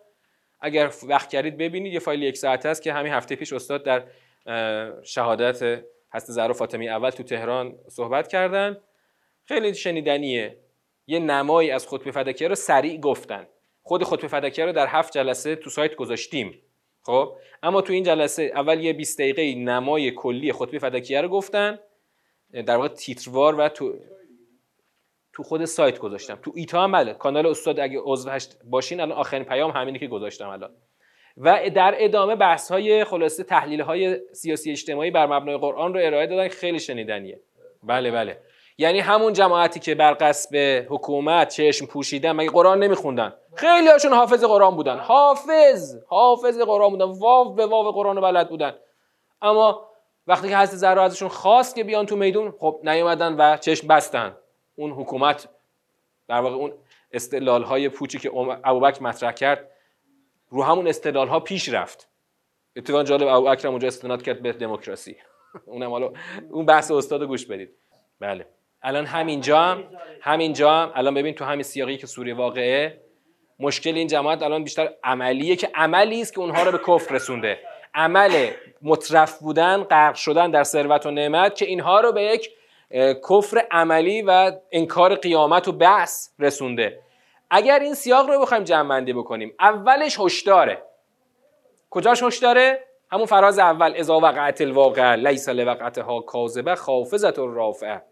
اگر وقت کردید ببینید. یه فایل 1 ساعته است که همین هفته پیش استاد در شهادت حضرت زهرا فاطمه اول تو تهران صحبت کردن. خیلی شنیدنیه. یه نمایی از خطبه فدکیه رو سریع گفتن. خود خطبه فدکیه رو در 7 جلسه تو سایت گذاشتیم. خب اما تو این جلسه اول یه 20 دقیقه نمای کلی خطبه فدکیه رو گفتن، در واقع تیتروار، و تو خود سایت گذاشتم. تو ایتا هم بله، کانال استاد اگه عضو باشین الان آخرین پیام همینه که گذاشتم الان. و در ادامه بحث‌های خلاصه تحلیل‌های سیاسی اجتماعی بر مبنای قرآن رو ارائه دادن. خیلی شنیدنیه. بله بله، یعنی همون جماعتی که بر غصب حکومت چشم پوشیدن مگه قرآن نمیخوندن؟ خیلی هاشون حافظ قرآن بودن، حافظ قرآن بودن، واو به واو قرآن رو بلد بودن. اما وقتی که حضرت زهرا ازشون خواست که بیان تو میدون، خب نیومدن و چشم بستن. اون حکومت در واقع اون استدلال‌های پوچی که ابوبکر مطرح کرد رو همون استدلال‌ها پیش رفت. اتفاقا جالب ابوبکر اونجا استناد کرد به دموکراسی. اونم حالا اون بحث استاد گوش بدید. بله الان همینجا هم الان ببین تو همین سیاقی که سوره واقعه، مشکل این جماعت الان بیشتر عملیه که عملی است که اونها رو به کفر رسونده. عمل مترف بودن، غرق شدن در ثروت و نعمت که اینها رو به یک کفر عملی و انکار قیامت و بعث رسونده. اگر این سیاق رو بخوایم جمع بندی بکنیم، اولش هشداره. کجاش هشداره؟ همون فراز اول، اذا وقعت الواقعه لیس لوقعتها کاذبه خافضة رافعه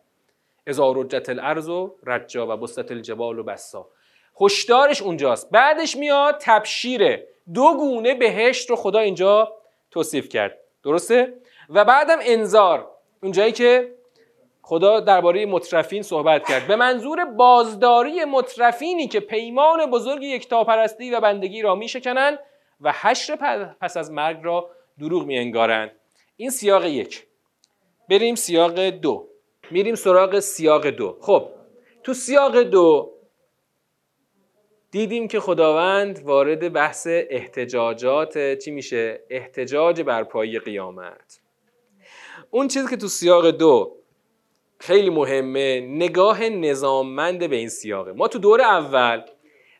اذا رجت الارض رجا و بسطت الجبال بسا. هشدارش اونجاست. بعدش میاد تبشیر، 2 گونه بهشت رو خدا اینجا توصیف کرد، درسته؟ و بعدم انذار، اونجایی که خدا درباره مترفین صحبت کرد به منظور بازداری مترفینی که پیمان بزرگ یکتاپرستی و بندگی را میشکنند و حشر پس از مرگ را دروغ میانگارند. این سیاق 1. بریم سیاق 2. میریم سراغ سیاق 2. خب تو سیاق 2 دیدیم که خداوند وارد بحث احتجاجات چی میشه؟ احتجاج بر پایه قیامت. اون چیزی که تو سیاق 2 خیلی مهمه، نگاه نظاممند به این سیاقه. ما تو دور اول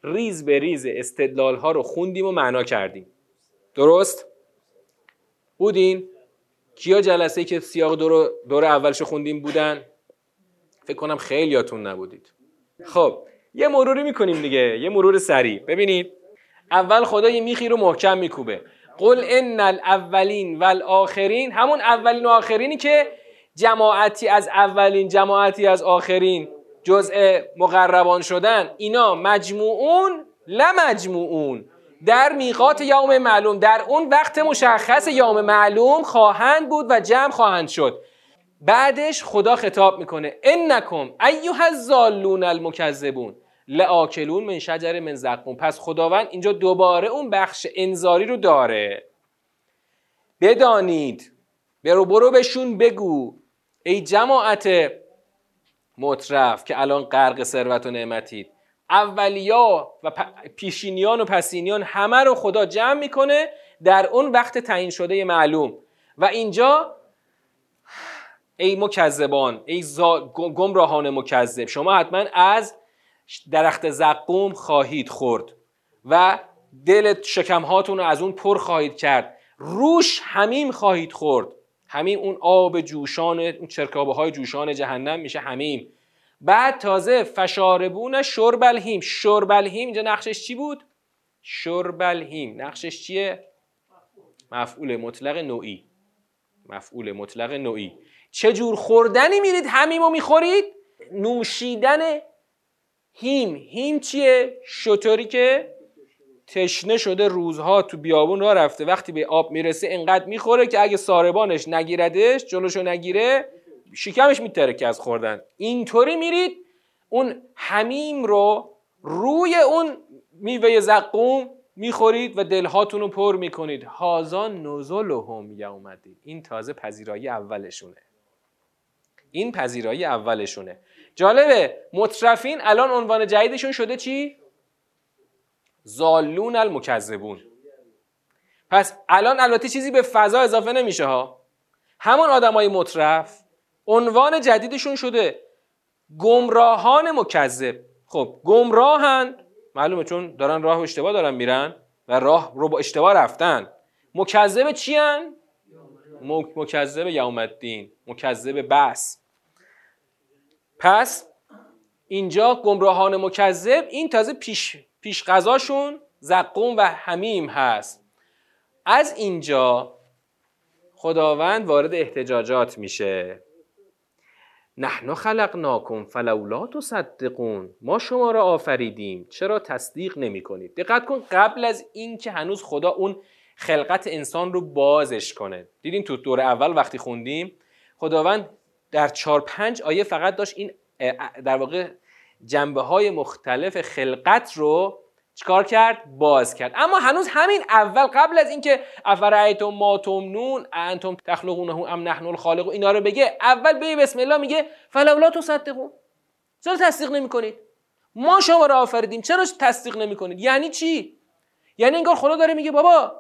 ریز به ریز استدلال ها رو خوندیم و معنا کردیم، درست؟ بودین؟ کیا جلسه که سیاق دور اولش خوندیم بودن؟ فکر کنم خیلیاتون نبودید. خب یه مروری میکنیم دیگه، یه مرور سریع. ببینید اول خدا یه میخی رو محکم میکوبه. قل ان الاولین والآخرین، همون اولین و آخرینی که جماعتی از اولین جماعتی از آخرین جزء مقربان شدن، اینا مجموعون لمجموعون در میقات یوم معلوم، در اون وقت مشخص یوم معلوم خواهند بود و جمع خواهند شد. بعدش خدا خطاب میکنه انکم ایها الضالون المکذبون لآکلون من شجر من زقوم. پس خداوند اینجا دوباره اون بخش انذاری رو داره. بدانید، برو بهشون بگو ای جماعت مطرف که الان غرق ثروت و نعمتید، اولیا و پیشینیان و پسینیان همه رو خدا جمع میکنه در اون وقت تعیین شده معلوم. و اینجا ای مکذبان، ای گمراهان مکذب، شما حتما از درخت زقوم خواهید خورد و دل شکمهاتون رو از اون پر خواهید کرد، روش حمیم خواهید خورد. حمیم اون آب جوشان، اون چرکابه های جوشان جهنم میشه حمیم. بعد تازه فشاربون شرب الهیم. شرب الهیم اینجا نقشش چی بود؟ شرب الهیم نقشش چیه؟ مفعول مطلق نوعی. مفعول مطلق نوعی. چجور خوردنی میرید حمیم رو میخورید؟ نوشیدن هیم. هیم چیه؟ شطوری که تشنه شده روزها تو بیابون را رفته، وقتی به آب میرسه اینقدر میخوره که اگه ساربانش نگیردش، جلوشو نگیره، شکمش میترکه از خوردن. اینطوری میرید اون حمیم رو روی اون میوه زقوم میخورید و دلهاتون رو پر میکنید. هازان نزلهم یوم الدین. این تازه پذیرایی اولشونه. این پذیرایی اولشونه. جالبه مترفین الان عنوان جدیدشون شده چی؟ زالون المکذبون. پس الان البته چیزی به فضا اضافه نمیشه ها، همون آدمای مترف عنوان جدیدشون شده گمراهان مکذب. خب گمراهن معلومه، چون دارن راه و اشتباه دارن میرن و راه رو با اشتباه رفتن. مکذب چی هن؟ مکذب یوم الدین، مکذب بس. پس اینجا گمراهان مکذب، این تازه پیش غذاشون زقوم و حمیم هست. از اینجا خداوند وارد احتجاجات میشه. نحن خلقناکم فلولا تصدقون، ما شما را آفریدیم چرا تصدیق نمی کنید. دقت کن قبل از این که هنوز خدا اون خلقت انسان رو بازش کنه، دیدین تو دور اول وقتی خوندیم خداوند در 4-5 آیه فقط داشت این در واقع جنبه های مختلف خلقت رو چکار کرد؟ باز کرد. اما هنوز همین اول قبل از اینکه افرأیتم ما تمنون انتم تخلقونه ام نحن الخالقون اینا رو بگه، اول به بسم الله میگه فلولا تصدقون، چرا تصدیق نمی کنید؟ ما شما را آفریدیم چرا تصدیق نمی کنید؟ یعنی چی؟ یعنی انگار خدا داره میگه بابا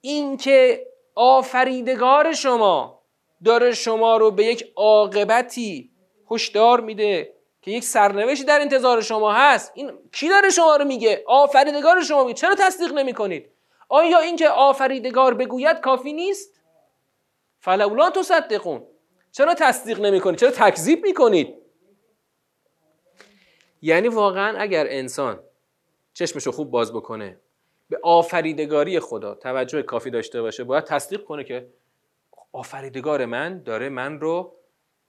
این که آفریدگار شما داره شما رو به یک عاقبتی هشدار میده که یک سرنوشتی در انتظار شما هست، این کی داره شما رو میگه؟ آفریدگار شما میگه چرا تصدیق نمی کنید؟ آیا این که آفریدگار بگوید کافی نیست؟ فلولا تصدقون، چرا تصدیق نمی کنید؟ چرا تکذیب میکنید؟ یعنی واقعا اگر انسان چشمشو خوب باز بکنه به آفریدگاری خدا توجه کافی داشته باشه، باید تصدیق کنه که آفریدگار من داره من رو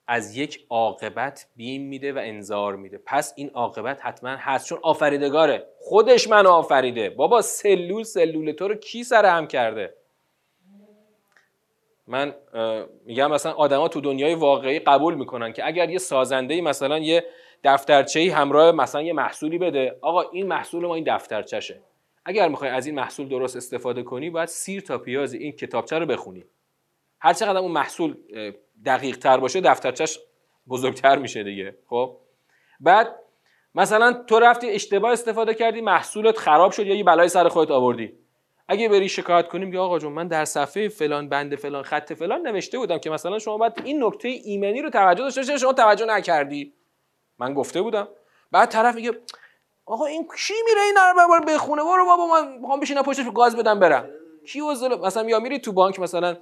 از یک عاقبت بیم میده و انذار میده. پس این عاقبت حتما هست چون آفریدگاره، خودش من آفریده. بابا سلول تو رو کی سرهم کرده؟ من میگم مثلا آدما تو دنیای واقعی قبول میکنن که اگر یه سازنده‌ای مثلا یه دفترچه‌ای همراه مثلا یه محصولی بده، آقا این محصول ما این دفترچشه، اگر میخوای از این محصول درست استفاده کنی باید سیر تا پیاز این کتابچه رو بخونی. هر چقدر اون محصول دقیق تر باشه دفترچش بزرگتر میشه دیگه. خب بعد مثلا تو رفتی اشتباه استفاده کردی، محصولت خراب شد یا یه بلای سر خودت آوردی، اگه بری شکایت کنیم بگی آقا جون من در صفحه فلان بند فلان خط فلان نوشته بودم که مثلا شما باید این نکته ایمنی رو توجه داشته باشی، شما توجه نکردی، من گفته بودم. بعد طرف میگه آقا این کی میره اینا رو بخونه، برو بابا من میخوام بشینم پشتش گاز بدم برم. کیو ظلم، مثلا یا میری تو بانک مثلا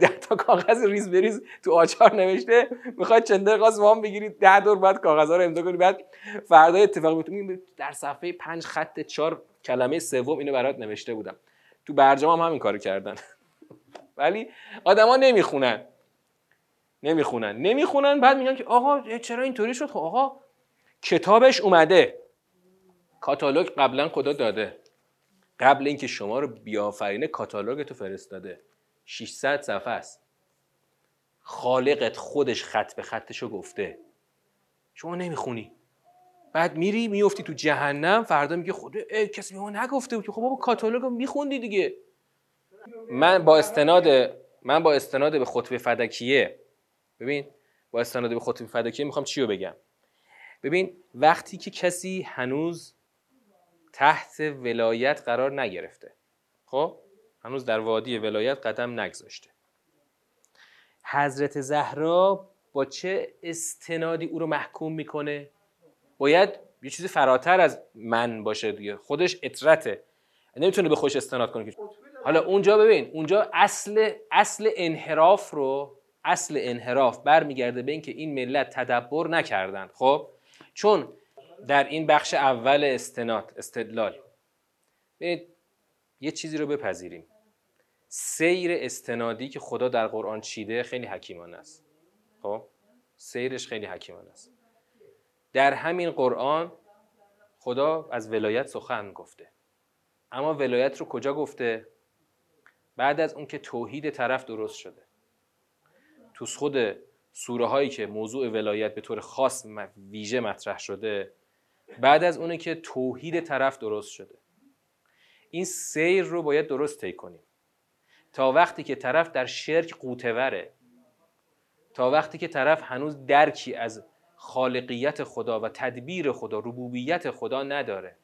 10 تا کاغذ ریز بریز تو آچار نوشته میخواد چندر قاز وام بگیرید 10 دور بعد کاغذها رو امضا کنی، بعد فردا اتفاق میفته در صفحه 5 خط 4 کلمه سوم اینو برات نوشته بودم. تو برجام هم همین کارو کردن. ولی آدما نمیخونن بعد میگن که آقا چرا اینطوری شد؟ خب آقا کتابش اومده، کاتالوگ قبلا خدا داده، قبل اینکه شما رو بیافرینه کاتالوگ تو فرستاده، 600 صفحه است، خالقت خودش خط به خطشو گفته، شما نمیخونی، بعد میری میفتی تو جهنم. فردا میگه خدا کسی به ما نگفته بود که. خب بابا کاتالوگ رو میخوندی دیگه. من با استناد به خطبه فدکیه، ببین با استناد به خطبه فدکیه میخوام چی رو بگم. ببین وقتی که کسی هنوز تحت ولایت قرار نگرفته، خب هنوز در وادی ولایت قدم نگذاشته، حضرت زهرا با چه استنادی او رو محکوم میکنه؟ باید یه چیزی فراتر از من باشه دیگه، خودش اطرته، نمیتونه به خودش استناد کنه. حالا اونجا ببین، اونجا اصل انحراف برمیگرده به اینکه این ملت تدبر نکردن. خب چون در این بخش اول استناد استدلال، یه چیزی رو بپذیریم، سیر استنادی که خدا در قرآن چیده خیلی حکیمانه است. خب سیرش خیلی حکیمانه است. در همین قرآن خدا از ولایت سخن گفته، اما ولایت رو کجا گفته؟ بعد از اون که توحید طرف درست شده. تو خود سوره هایی که موضوع ولایت به طور خاص ویژه مطرح شده، بعد از اونه که توحید طرف درست شده. این سیر رو باید درست طی کنیم. تا وقتی که طرف در شرک قوتوره، تا وقتی که طرف هنوز درکی از خالقیت خدا و تدبیر خدا، ربوبیت خدا نداره،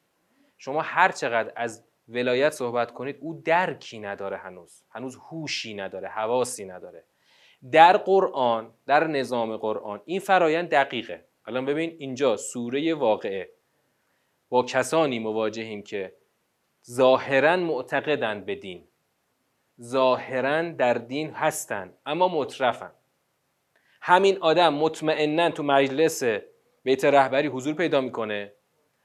شما هر چقدر از ولایت صحبت کنید او درکی نداره، هنوز هوشی نداره، حواسی نداره. در قرآن، در نظام قرآن این فرایند دقیقه. الان ببین اینجا سوره واقعه با کسانی مواجهیم که ظاهرا معتقدند به دین، ظاهرا در دین هستند اما مطرفند. همین آدم مطمئنا تو مجلس بیت رهبری حضور پیدا میکنه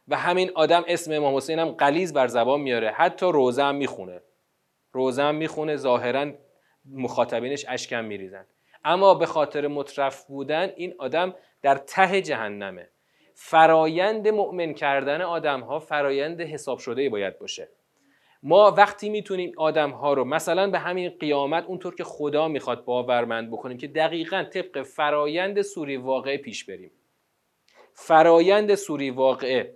و همین آدم اسم امام حسین هم غلیظ بر زبان میاره، حتی روزه هم میخونه، ظاهرا مخاطبینش اشکم میریزن، اما به خاطر مطرف بودن این آدم در ته جهنمه. فرایند مؤمن کردن آدم ها فرایند حساب شده باید باشه. ما وقتی میتونیم آدم ها رو مثلا به همین قیامت اونطور که خدا میخواد باورمند بکنیم که دقیقاً طبق فرایند سوره واقعه پیش بریم. فرایند سوره واقعه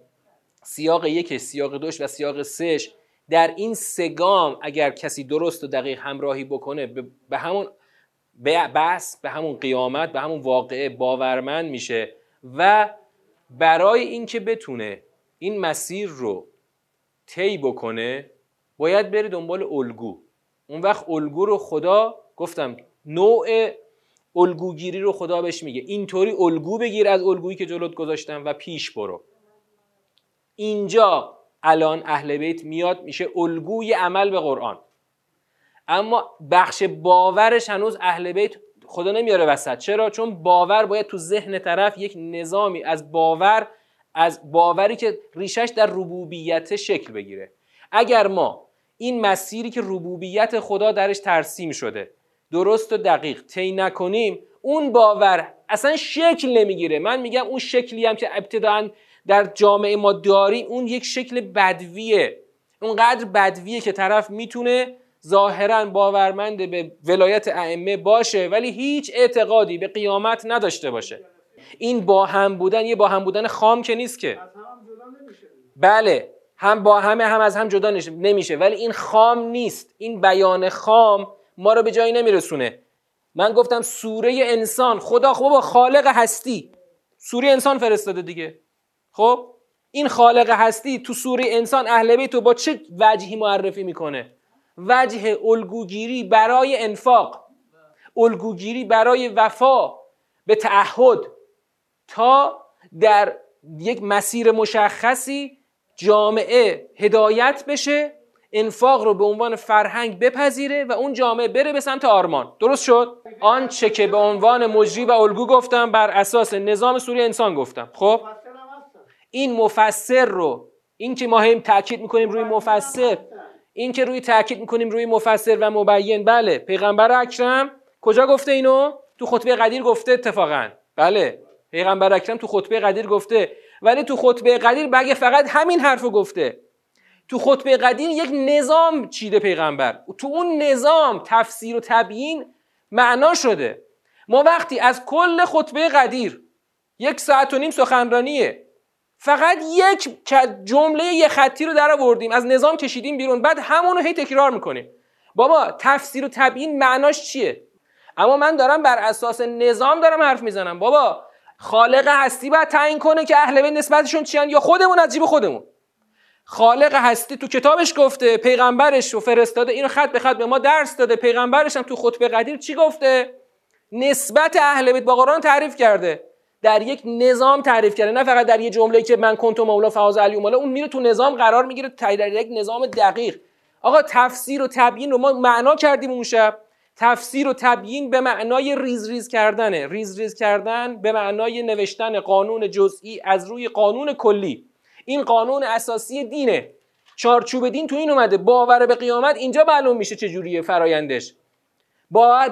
سیاق 1، سیاق 2 و سیاق 3ش در این سگام اگر کسی درست و دقیق همراهی بکنه به همون بس، به همون قیامت، به همون واقعه باورمند میشه و برای اینکه بتونه این مسیر رو طی بکنه باید بره دنبال الگو. اون وقت الگو رو خدا، گفتم نوع الگوگیری رو خدا بهش میگه اینطوری الگو بگیر از الگویی که جلوت گذاشتم و پیش برو. اینجا الان اهل بیت میاد میشه الگوی عمل به قرآن، اما بخش باورش هنوز اهل بیت خدا نمیاره وسط. چرا؟ چون باور باید تو ذهن طرف یک نظامی از باوری که ریشش در ربوبیت شکل بگیره. اگر ما این مسیری که ربوبیت خدا درش ترسیم شده درست و دقیق طی نکنیم، اون باور اصلا شکل نمیگیره. من میگم اون شکلی هم که ابتداً در جامعه ما داریم اون یک شکل بدویه، اونقدر بدویه که طرف میتونه ظاهرا باورمند به ولایت ائمه باشه ولی هیچ اعتقادی به قیامت نداشته باشه. این با هم بودن یه با هم بودن خام که نیست که، بله هم با همه، هم از هم جدا نمیشه، ولی این خام نیست. این بیان خام ما رو به جایی نمیرسونه. من گفتم سوره انسان، خدا بابا خالق هستی سوره انسان فرستاده دیگه. خب این خالق هستی تو سوره انسان اهل بیت رو با چه وجهی معرفی میکنه؟ وجه الگوگیری برای انفاق، الگوگیری برای وفا به تعهد، تا در یک مسیر مشخصی جامعه هدایت بشه، انفاق رو به عنوان فرهنگ بپذیره و اون جامعه بره به سمت آرمان. درست شد؟ آنچه که به عنوان مجری و الگو گفتم بر اساس نظام سوره انسان گفتم. خب این مفسر رو، این که ما هم تاکید میکنیم روی مفسر، این که روی تاکید میکنیم روی مفسر و مبین، بله پیغمبر اکرم کجا گفته اینو؟ تو خطبه قدیر گفته اتفاقا. بله پیغمبر اکرم تو خطبه قدیر گفته، ولی تو خطبه قدیر بگه فقط همین حرفو گفته. تو خطبه قدیر یک نظام چیده پیغمبر، تو اون نظام تفسیر و تبیین معنا شده. ما وقتی از کل خطبه قدیر 1.5 ساعت سخنرانیه فقط یک جمله یه خطی رو در آوردیم، از نظام کشیدیم بیرون، بعد همون رو هی تکرار میکنیم. بابا تفسیر و تبیین معناش چیه؟ اما من دارم بر اساس نظام دارم حرف میزنم. بابا خالق هستی باید تعیین کنه که اهل بیت نسبتشون چیان یا خودمون از جیب خودمون. خالق هستی تو کتابش گفته، پیغمبرش رو فرستاده، اینو خط به خط به ما درس داده، پیغمبرش هم تو خطبه قدیر چی گفته؟ نسبت اهل بیت با قرآن تعریف کرده، در یک نظام تعریف کرده، نه فقط در یه جمله‌ای که من کنت مولا فاز علی مولا. اون میره تو نظام قرار میگیره، در یک نظام دقیق. آقا تفسیر و تبیین رو ما معنا کردیم اون شب. تفسیر و تبیین به معنای ریز ریز کردنه. ریز ریز کردن به معنای نوشتن قانون جزئی از روی قانون کلی. این قانون اساسی دینه، چارچوب دین تو این اومده. باور به قیامت اینجا معلوم میشه چجوریه فرایندش.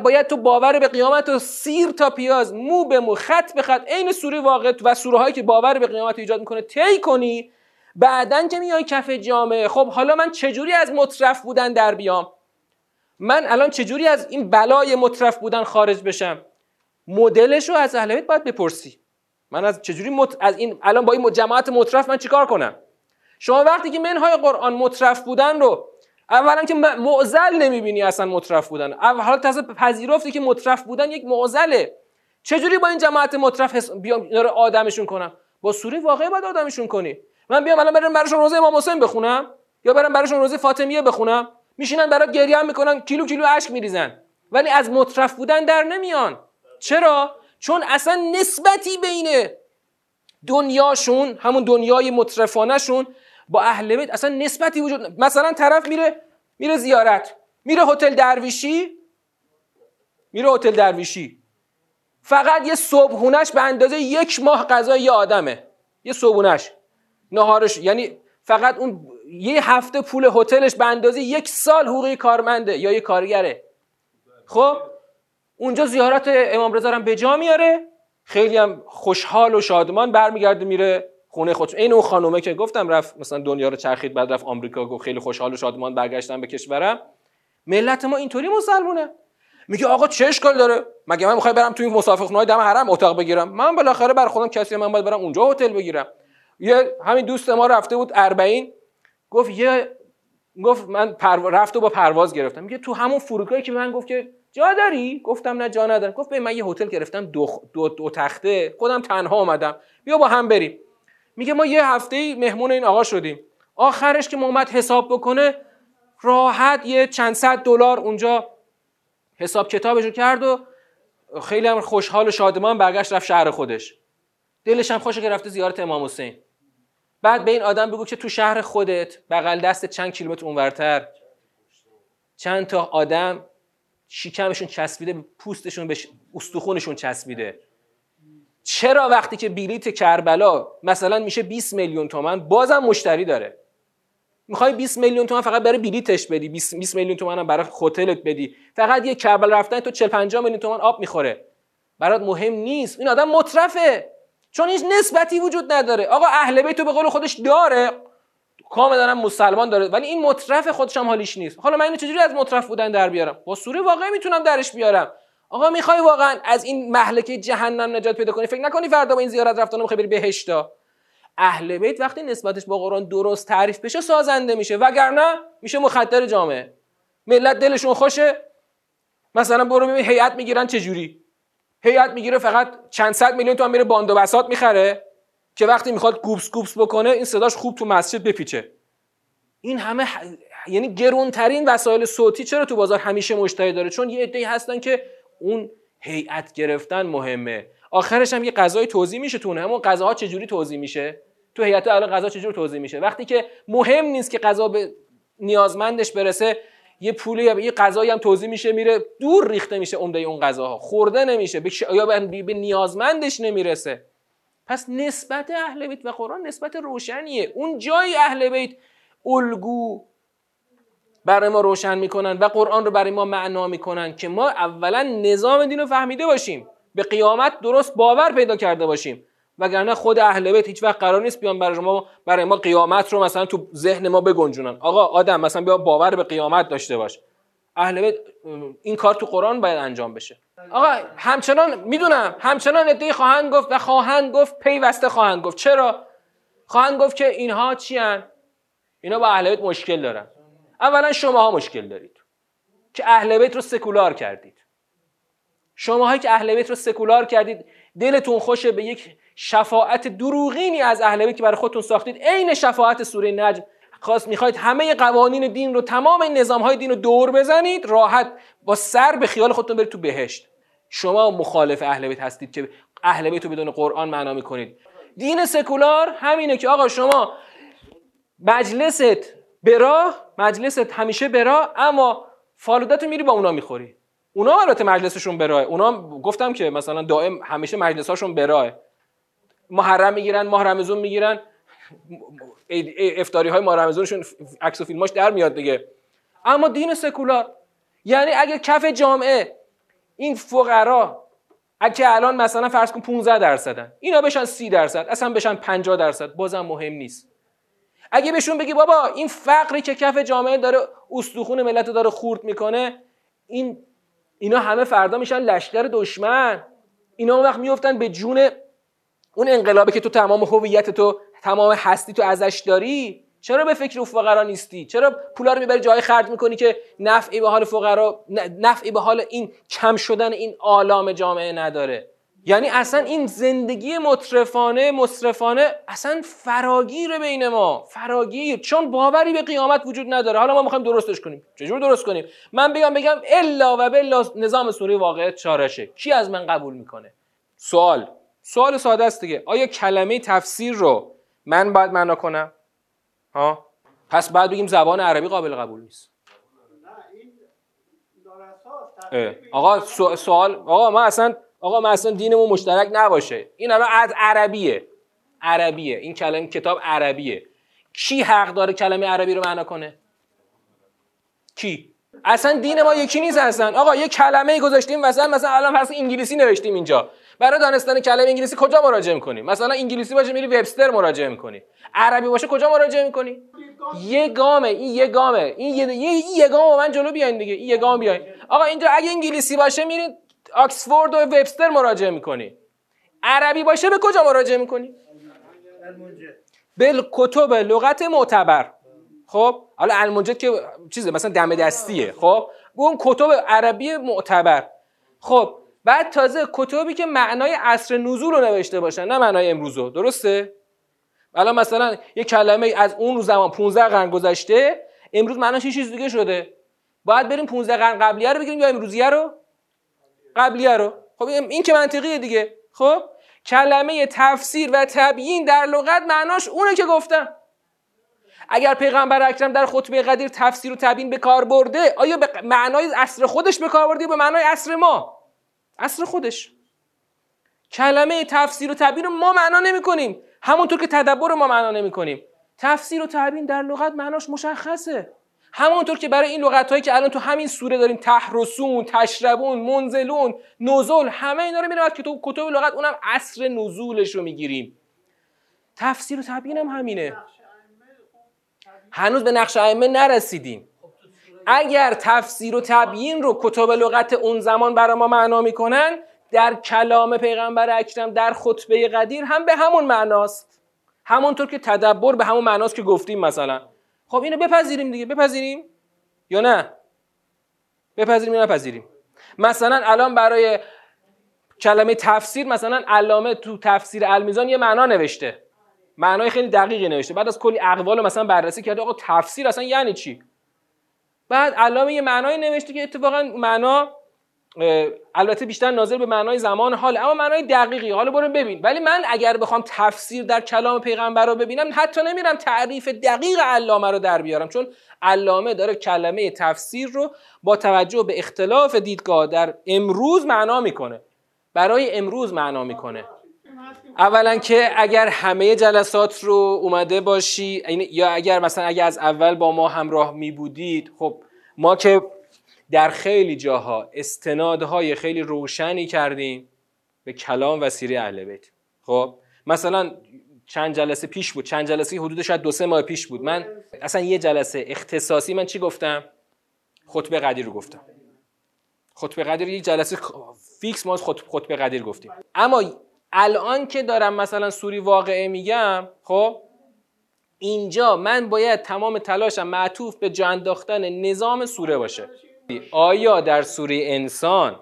باید تو باور به قیامت رو سیر تا پیاز، مو به مو، خط به خط، عین سوره واقعه و سوره هایی که باور به قیامت رو ایجاد میکنه طی کنی. بعدن که میای کف جامعه، خب حالا من چجوری از مطرف بودن در بیام؟ من الان چجوری از این بلای مطرف بودن خارج بشم؟ مدلش رو از اهل بیت باید بپرسی. من از چجوری از این الان با این جماعت مطرف من چیکار کنم؟ شما وقتی که منهای قرآن مطرف بودن رو اولا که معضل نمیبینی، اصلا مطرف بودن حالا تازه پذیرفتی که مطرف بودن یک معضله. چجوری با این جماعت مطرف بیام آدمشون کنم؟ با سوره واقعه باید آدمشون کنی. من بیام الان برم براشون روزه امام حسین بخونم یا برم براشون روزه فاطمیه بخونم، میشینن برات گریه هم میکنن، کیلو کیلو اشک میریزن، ولی از مطرف بودن در نمیان. چرا؟ چون اصلا نسبتی بین دنیاشون، همون دنیای مطرفانه شون، با اهل بیت اصلا نسبتی وجود. مثلا طرف میره زیارت، میره هتل درویشی، فقط یه صبحونش به اندازه 1 ماه غذای یه آدمه، یه صبحونش، نهارش، یعنی فقط اون یه هفته پول هتلش به اندازه 1 سال حقوق کارمنده یا یه کارگره. خب اونجا زیارت امام رضا هم به جا میاره، خیلی هم خوشحال و شادمان برمیگرده میره خونه خودش. این اون خانومه که گفتم رفت مثلا دنیا رو چرخید، بعد رفت آمریکا، گفت خیلی خوشحال و شادمان برگشتم به کشورم. ملت ما اینطوری مسلمونه. میگه آقا چه اشکال داره؟ مگه من میخوام برم توی مسافرخونه‌های دم حرم اتاق بگیرم؟ من بالاخره بر خودم کسی، من باید برم اونجا هتل بگیرم. یه همین دوست ما رفته بود اربعین، گفت من رفت و با پرواز گرفتم. میگه تو همون فرودگاهی که من گفت که جا داری؟ گفتم نه جا ندارم. گفت من یه هتل گرفتم دو تخته، خودم تنها اومدم، بیا با هم بریم. میگه ما یه هفته‌ای مهمون این آقا شدیم، آخرش که اومد حساب بکنه راحت یه چند صد دلار اونجا حساب کتابش رو کرد و خیلی هم خوشحال و شادمان برگشت رفت شهر خودش. دلش هم خوشه که رفته زیارت امام حسین. بعد به این آدم بگو که تو شهر خودت بغل دست چند کیلومتر اونورتر چند تا آدم شکمشون چسبیده، پوستشون به استخونشون چسبیده. چرا وقتی که بلیت کربلا مثلا میشه 20 میلیون تومان بازم مشتری داره؟ میخوای 20 میلیون تومان فقط برای بلیتش بدی، 20 میلیون تومان هم برای هتلت بدی، فقط یه کربلا رفتن تو 40-50 میلیون تومان آب میخوره، برات مهم نیست. این آدم مطرفه چون هیچ نسبتی وجود نداره. آقا اهل بیت به قول خودش داره، کام دارن مسلمان داره، ولی این مطرف خودش هم حالیش نیست. حالا من اینو چجوری از مطرف بودن در بیارم؟ با سوره واقعه میتونم درش بیارم. آقا میخوای واقعا از این مهلکه جهنم نجات پیدا کنی، فکر نکنی فردا با این زیارت رفتنم میخوای بری بهشتا. اهل بیت وقتی نسبتش با قرآن درست تعریف بشه سازنده میشه، وگرنه میشه مخدر جامعه. ملت دلشون خوشه، مثلا برو ببین هیئت میگیرن چجوری. هیئت میگیره فقط چند صد میلیون تومان میره باند و بساط میخره که وقتی میخواد گوبس گوبس بکنه این صداش خوب تو مسجد بپیچه. این همه یعنی گرانترین وسایل صوتی چرا تو بازار همیشه مشتری داره؟ چون یه عده‌ای هستن که اون هیئت گرفتن مهمه. آخرش هم یه غذای توزیع میشه تو اون. همون غذاها چه جوری توزیع میشه؟ تو هیئت الان غذا چه جوری توزیع میشه؟ وقتی که مهم نیست که غذا به نیازمندش برسه یه پولی یا یه غذایی هم توزیع میشه، میره دور ریخته میشه، عمده اون غذاها خورده نمیشه، به نیازمندش نمیرسه. پس نسبت اهل بیت و قرآن نسبت روشنیه. اون جای اهل بیت الگو برای ما روشن میکنن و قرآن رو برای ما معنا میکنن که ما اولا نظام دین رو فهمیده باشیم، به قیامت درست باور پیدا کرده باشیم، وگرنه خود اهل بیت هیچ وقت قرار نیست بیان برای ما قیامت رو مثلا تو ذهن ما بگنجونن. آقا آدم مثلا بیا باور به قیامت داشته باش. اهل بیت این کار تو قرآن باید انجام بشه. آقا همچنان میدونم همچنان ادعی خواهند گفت و خواهند گفت، پیوسته خواهند گفت. چرا؟ خواهند گفت که اینها چی ان؟ اینا با اهل بیت مشکل دارن. اولا شماها مشکل دارید که اهل بیت رو سکولار کردید. شماهایی که اهل بیت رو سکولار کردید دلتون خوشه به یک شفاعت دروغینی از اهل بیت که برای خودتون ساختید، عین شفاعت سوره نجم. خواست میخواید همه قوانین دین رو، تمام این نظامهای دین رو دور بزنید، راحت با سر به خیال خودتون برید تو بهشت. شما مخالف اهل بیت هستید که اهل بیت رو بدون قرآن معنا میکنید. دین سکولار همینه که آقا شما مجلست همیشه براه، اما فالودتو میری با اونا میخوری. اونا البته مجلسشون براه، اونا گفتم که مثلا دائم همیشه مجلساشون براه، محرم میگیرن، ماه رمضان میگیرن، افطاری های ماه رمضانشون عکس و فیلماش در میاد دیگه. اما دین سکولار یعنی اگه کف جامعه این فقرا اگه الان مثلا فرض کن 15% اینا بشن 30%، اصلا بشن 50%، بازم مهم نیست. اگه بهشون بگی بابا این فقری که کف جامعه داره استخون ملت رو داره خورد میکنه، اینا همه فردا میشن لشکر دشمن، اینا اون وقت میافتن به جون اون انقلابی که تو تمام هویت تو، تمام هستی تو ازش داری. چرا به فکر فقرا نیستی؟ چرا پولا رو میبری جای خرج میکنی که نفعی به حال فقرا، نفعی به حال این کم شدن این آلام جامعه نداره؟ یعنی اصلا این زندگی مترفانه مصرفانه اصلا فراگیره بین ما، فراگیر، چون باوری به قیامت وجود نداره. حالا ما میخوایم درستش کنیم، چجور درست کنیم؟ من بگم الا و بلا نظام سوره واقعه چارشه، کی از من قبول میکنه؟ سوال ساده است دیگه. آیا کلمه تفسیر رو من باید معنا کنم؟ ها، پس بعد بگیم زبان عربی قابل قبول نیست. آقا سوال، آقا ما اصلا دینمون مشترک نباشه، این الان از عربیه، این کلمه کتاب عربیه، کی حق داره کلمه عربی رو معنا کنه؟ کی؟ اصلا دین ما یکی نیست اصلا. آقا یه کلمه گذاشتیم مثلا الان فرض انگلیسی نوشتیم اینجا، برای دانستن کلمه انگلیسی کجا مراجعه می‌کنی؟ مثلا انگلیسی باشه میری وبستر مراجعه می‌کنی، عربی باشه کجا مراجعه می‌کنی؟ یه گامه من جلو بیاین دیگه، این یه گام بیاین. آقا اینجا اگه انگلیسی باشه میرید آکسفورد و وبستر مراجعه می‌کنی، عربی باشه به کجا مراجعه می‌کنی؟ بالکتب لغت معتبر. خب حالا المنجد که چیزه مثلا دم دستیه، خب اون کتب عربی معتبر. خب بعد تازه کتبی که معنای عصر نزول رو نوشته باشن، نه معنای امروزو، درسته؟ الان مثلا یه کلمه از اون رو زمان 15 قرن گذشته، امروز معناش یه چیز دیگه شده، باید بریم 15 قرن قبلیه رو بگیریم یا امروزیه رو؟ قبلیه رو. خب این که منطقیه دیگه. خب کلمه تفسیر و تبیین در لغت معناش اونه که گفتم. اگر پیغمبر اکرم در خطبه قدیر تفسیر و تبیین به کار برده، آیا به معنای عصر خودش به کار برده یا به معنای عصر ما؟ عصر خودش. کلمه تفسیر و تبیین رو ما معنا نمی‌کنیم، همونطور که تدبر رو ما معنا نمی‌کنیم. تفسیر و تبیین در لغت معناش مشخصه، همونطور که برای این لغت‌هایی که الان تو همین سوره داریم، تحرسون، تشربون، منزلون، نزول، همه اینا رو می‌ریم که تو کتب لغت، اونم عصر نزولش رو می‌گیریم. تفسیر و تبیین هم همینه. هنوز به نقش ائمه نرسیدیم. اگر تفسیر و تبیین رو کتب لغت اون زمان برای ما معنا میکنن، در کلام پیغمبر اکرم در خطبه قدیر هم به همون معناست، همونطور که تدبر به همون معناست که گفتیم مثلا. خب اینو بپذیریم دیگه، بپذیریم یا نه؟ بپذیریم یا نپذیریم؟ مثلا الان برای کلمه تفسیر مثلا علامه تو تفسیر المیزان یه معنا نوشته، معنای خیلی دقیقی نوشته، بعد از کلی اقوال مثلا بررسی کرده، آقا تفسیر اصلا یعنی چی؟ بعد علامه یه معنای نوشته که اتفاقا معنا البته بیشتر ناظر به معنای زمان حال، اما معنای دقیقی حالا برو ببین. ولی من اگر بخوام تفسیر در کلام پیغمبر رو ببینم، حتی نمیرم تعریف دقیق علامه رو در بیارم، چون علامه داره کلمه تفسیر رو با توجه به اختلاف دیدگاه در امروز معنا میکنه، برای امروز معنا میکنه. اولا که اگر همه جلسات رو اومده باشی، یا اگر مثلا اگر از اول با ما همراه می بودید، خب ما که در خیلی جاها استنادهای خیلی روشنی کردیم به کلام و سیره اهل بیت. خب مثلا چند جلسه پیش بود، چند جلسه حدود شاید 2-3 ماه پیش بود، من اصلا یه جلسه اختصاصی من چی گفتم؟ خطبه قدیر رو گفتم. خطبه قدیر یک جلسه فیکس ما خطبه قدیر گفتیم. اما الان که دارم مثلا سوره واقعه میگم، خب اینجا من باید تمام تلاشم معطوف به جا انداختن نظام سوره باشه. آیا در سوره انسان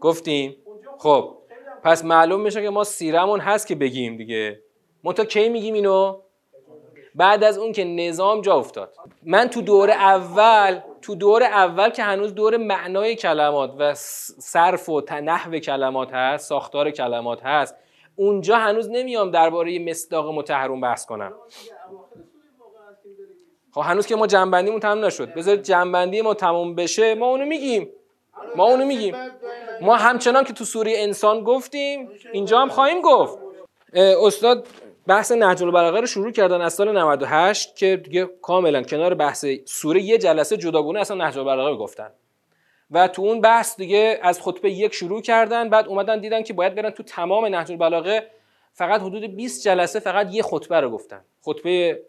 گفتیم؟ خب پس معلوم میشه که ما سیرمون هست که بگیم دیگه. ما تا کی میگیم اینو؟ بعد از اون که نظام جا افتاد. من تو دور اول که هنوز دور معنای کلمات و صرف و نحو کلمات هست، ساختار کلمات هست، اونجا هنوز نمیام درباره مصداق مطهرون بحث کنم. خب هنوز که ما جنبندیمون تمام نشد، بذارید جنبندی ما تمام بشه، ما اونو میگیم. ما همچنان که تو سوره انسان گفتیم، اینجا هم خواهیم گفت. استاد بحث نهج البلاغه رو شروع کردن از سال 98 که دیگه کاملا کنار بحث سوره یه جلسه جداگونه اصلا نهج البلاغه رو گفتن و تو اون بحث دیگه از خطبه یک شروع کردن. بعد اومدن دیدن که باید برن تو تمام نهج البلاغه، فقط حدود 20 جلسه فقط یه خطبه رو گفتن. خطبه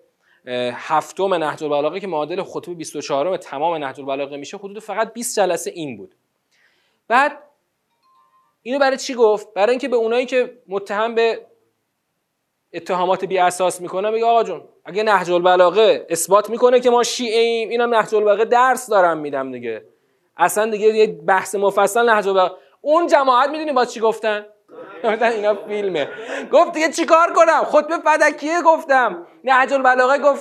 7 نهج البلاغه که معادل خطبه 24 تمام نهج البلاغه میشه، حدود فقط 20 جلسه این بود. بعد اینو برای چی گفت؟ برای اینکه به اونایی که متهم به اتهامات بی اساس میکنه میگه آقا جون، اگه نهج البلاغه اثبات میکنه که ما شیعه‌ایم، اینم نهج البلاغه درس دارم میدم دیگه، اصلا دیگه یه بحث مفصل نهج البلاغه. اون جماعت میدونی با چی گفتن؟ گفتن اینا فیلمه. گفت دیگه چیکار کنم؟ خطبه فدکیه گفتم، نهج البلاغه گفتم.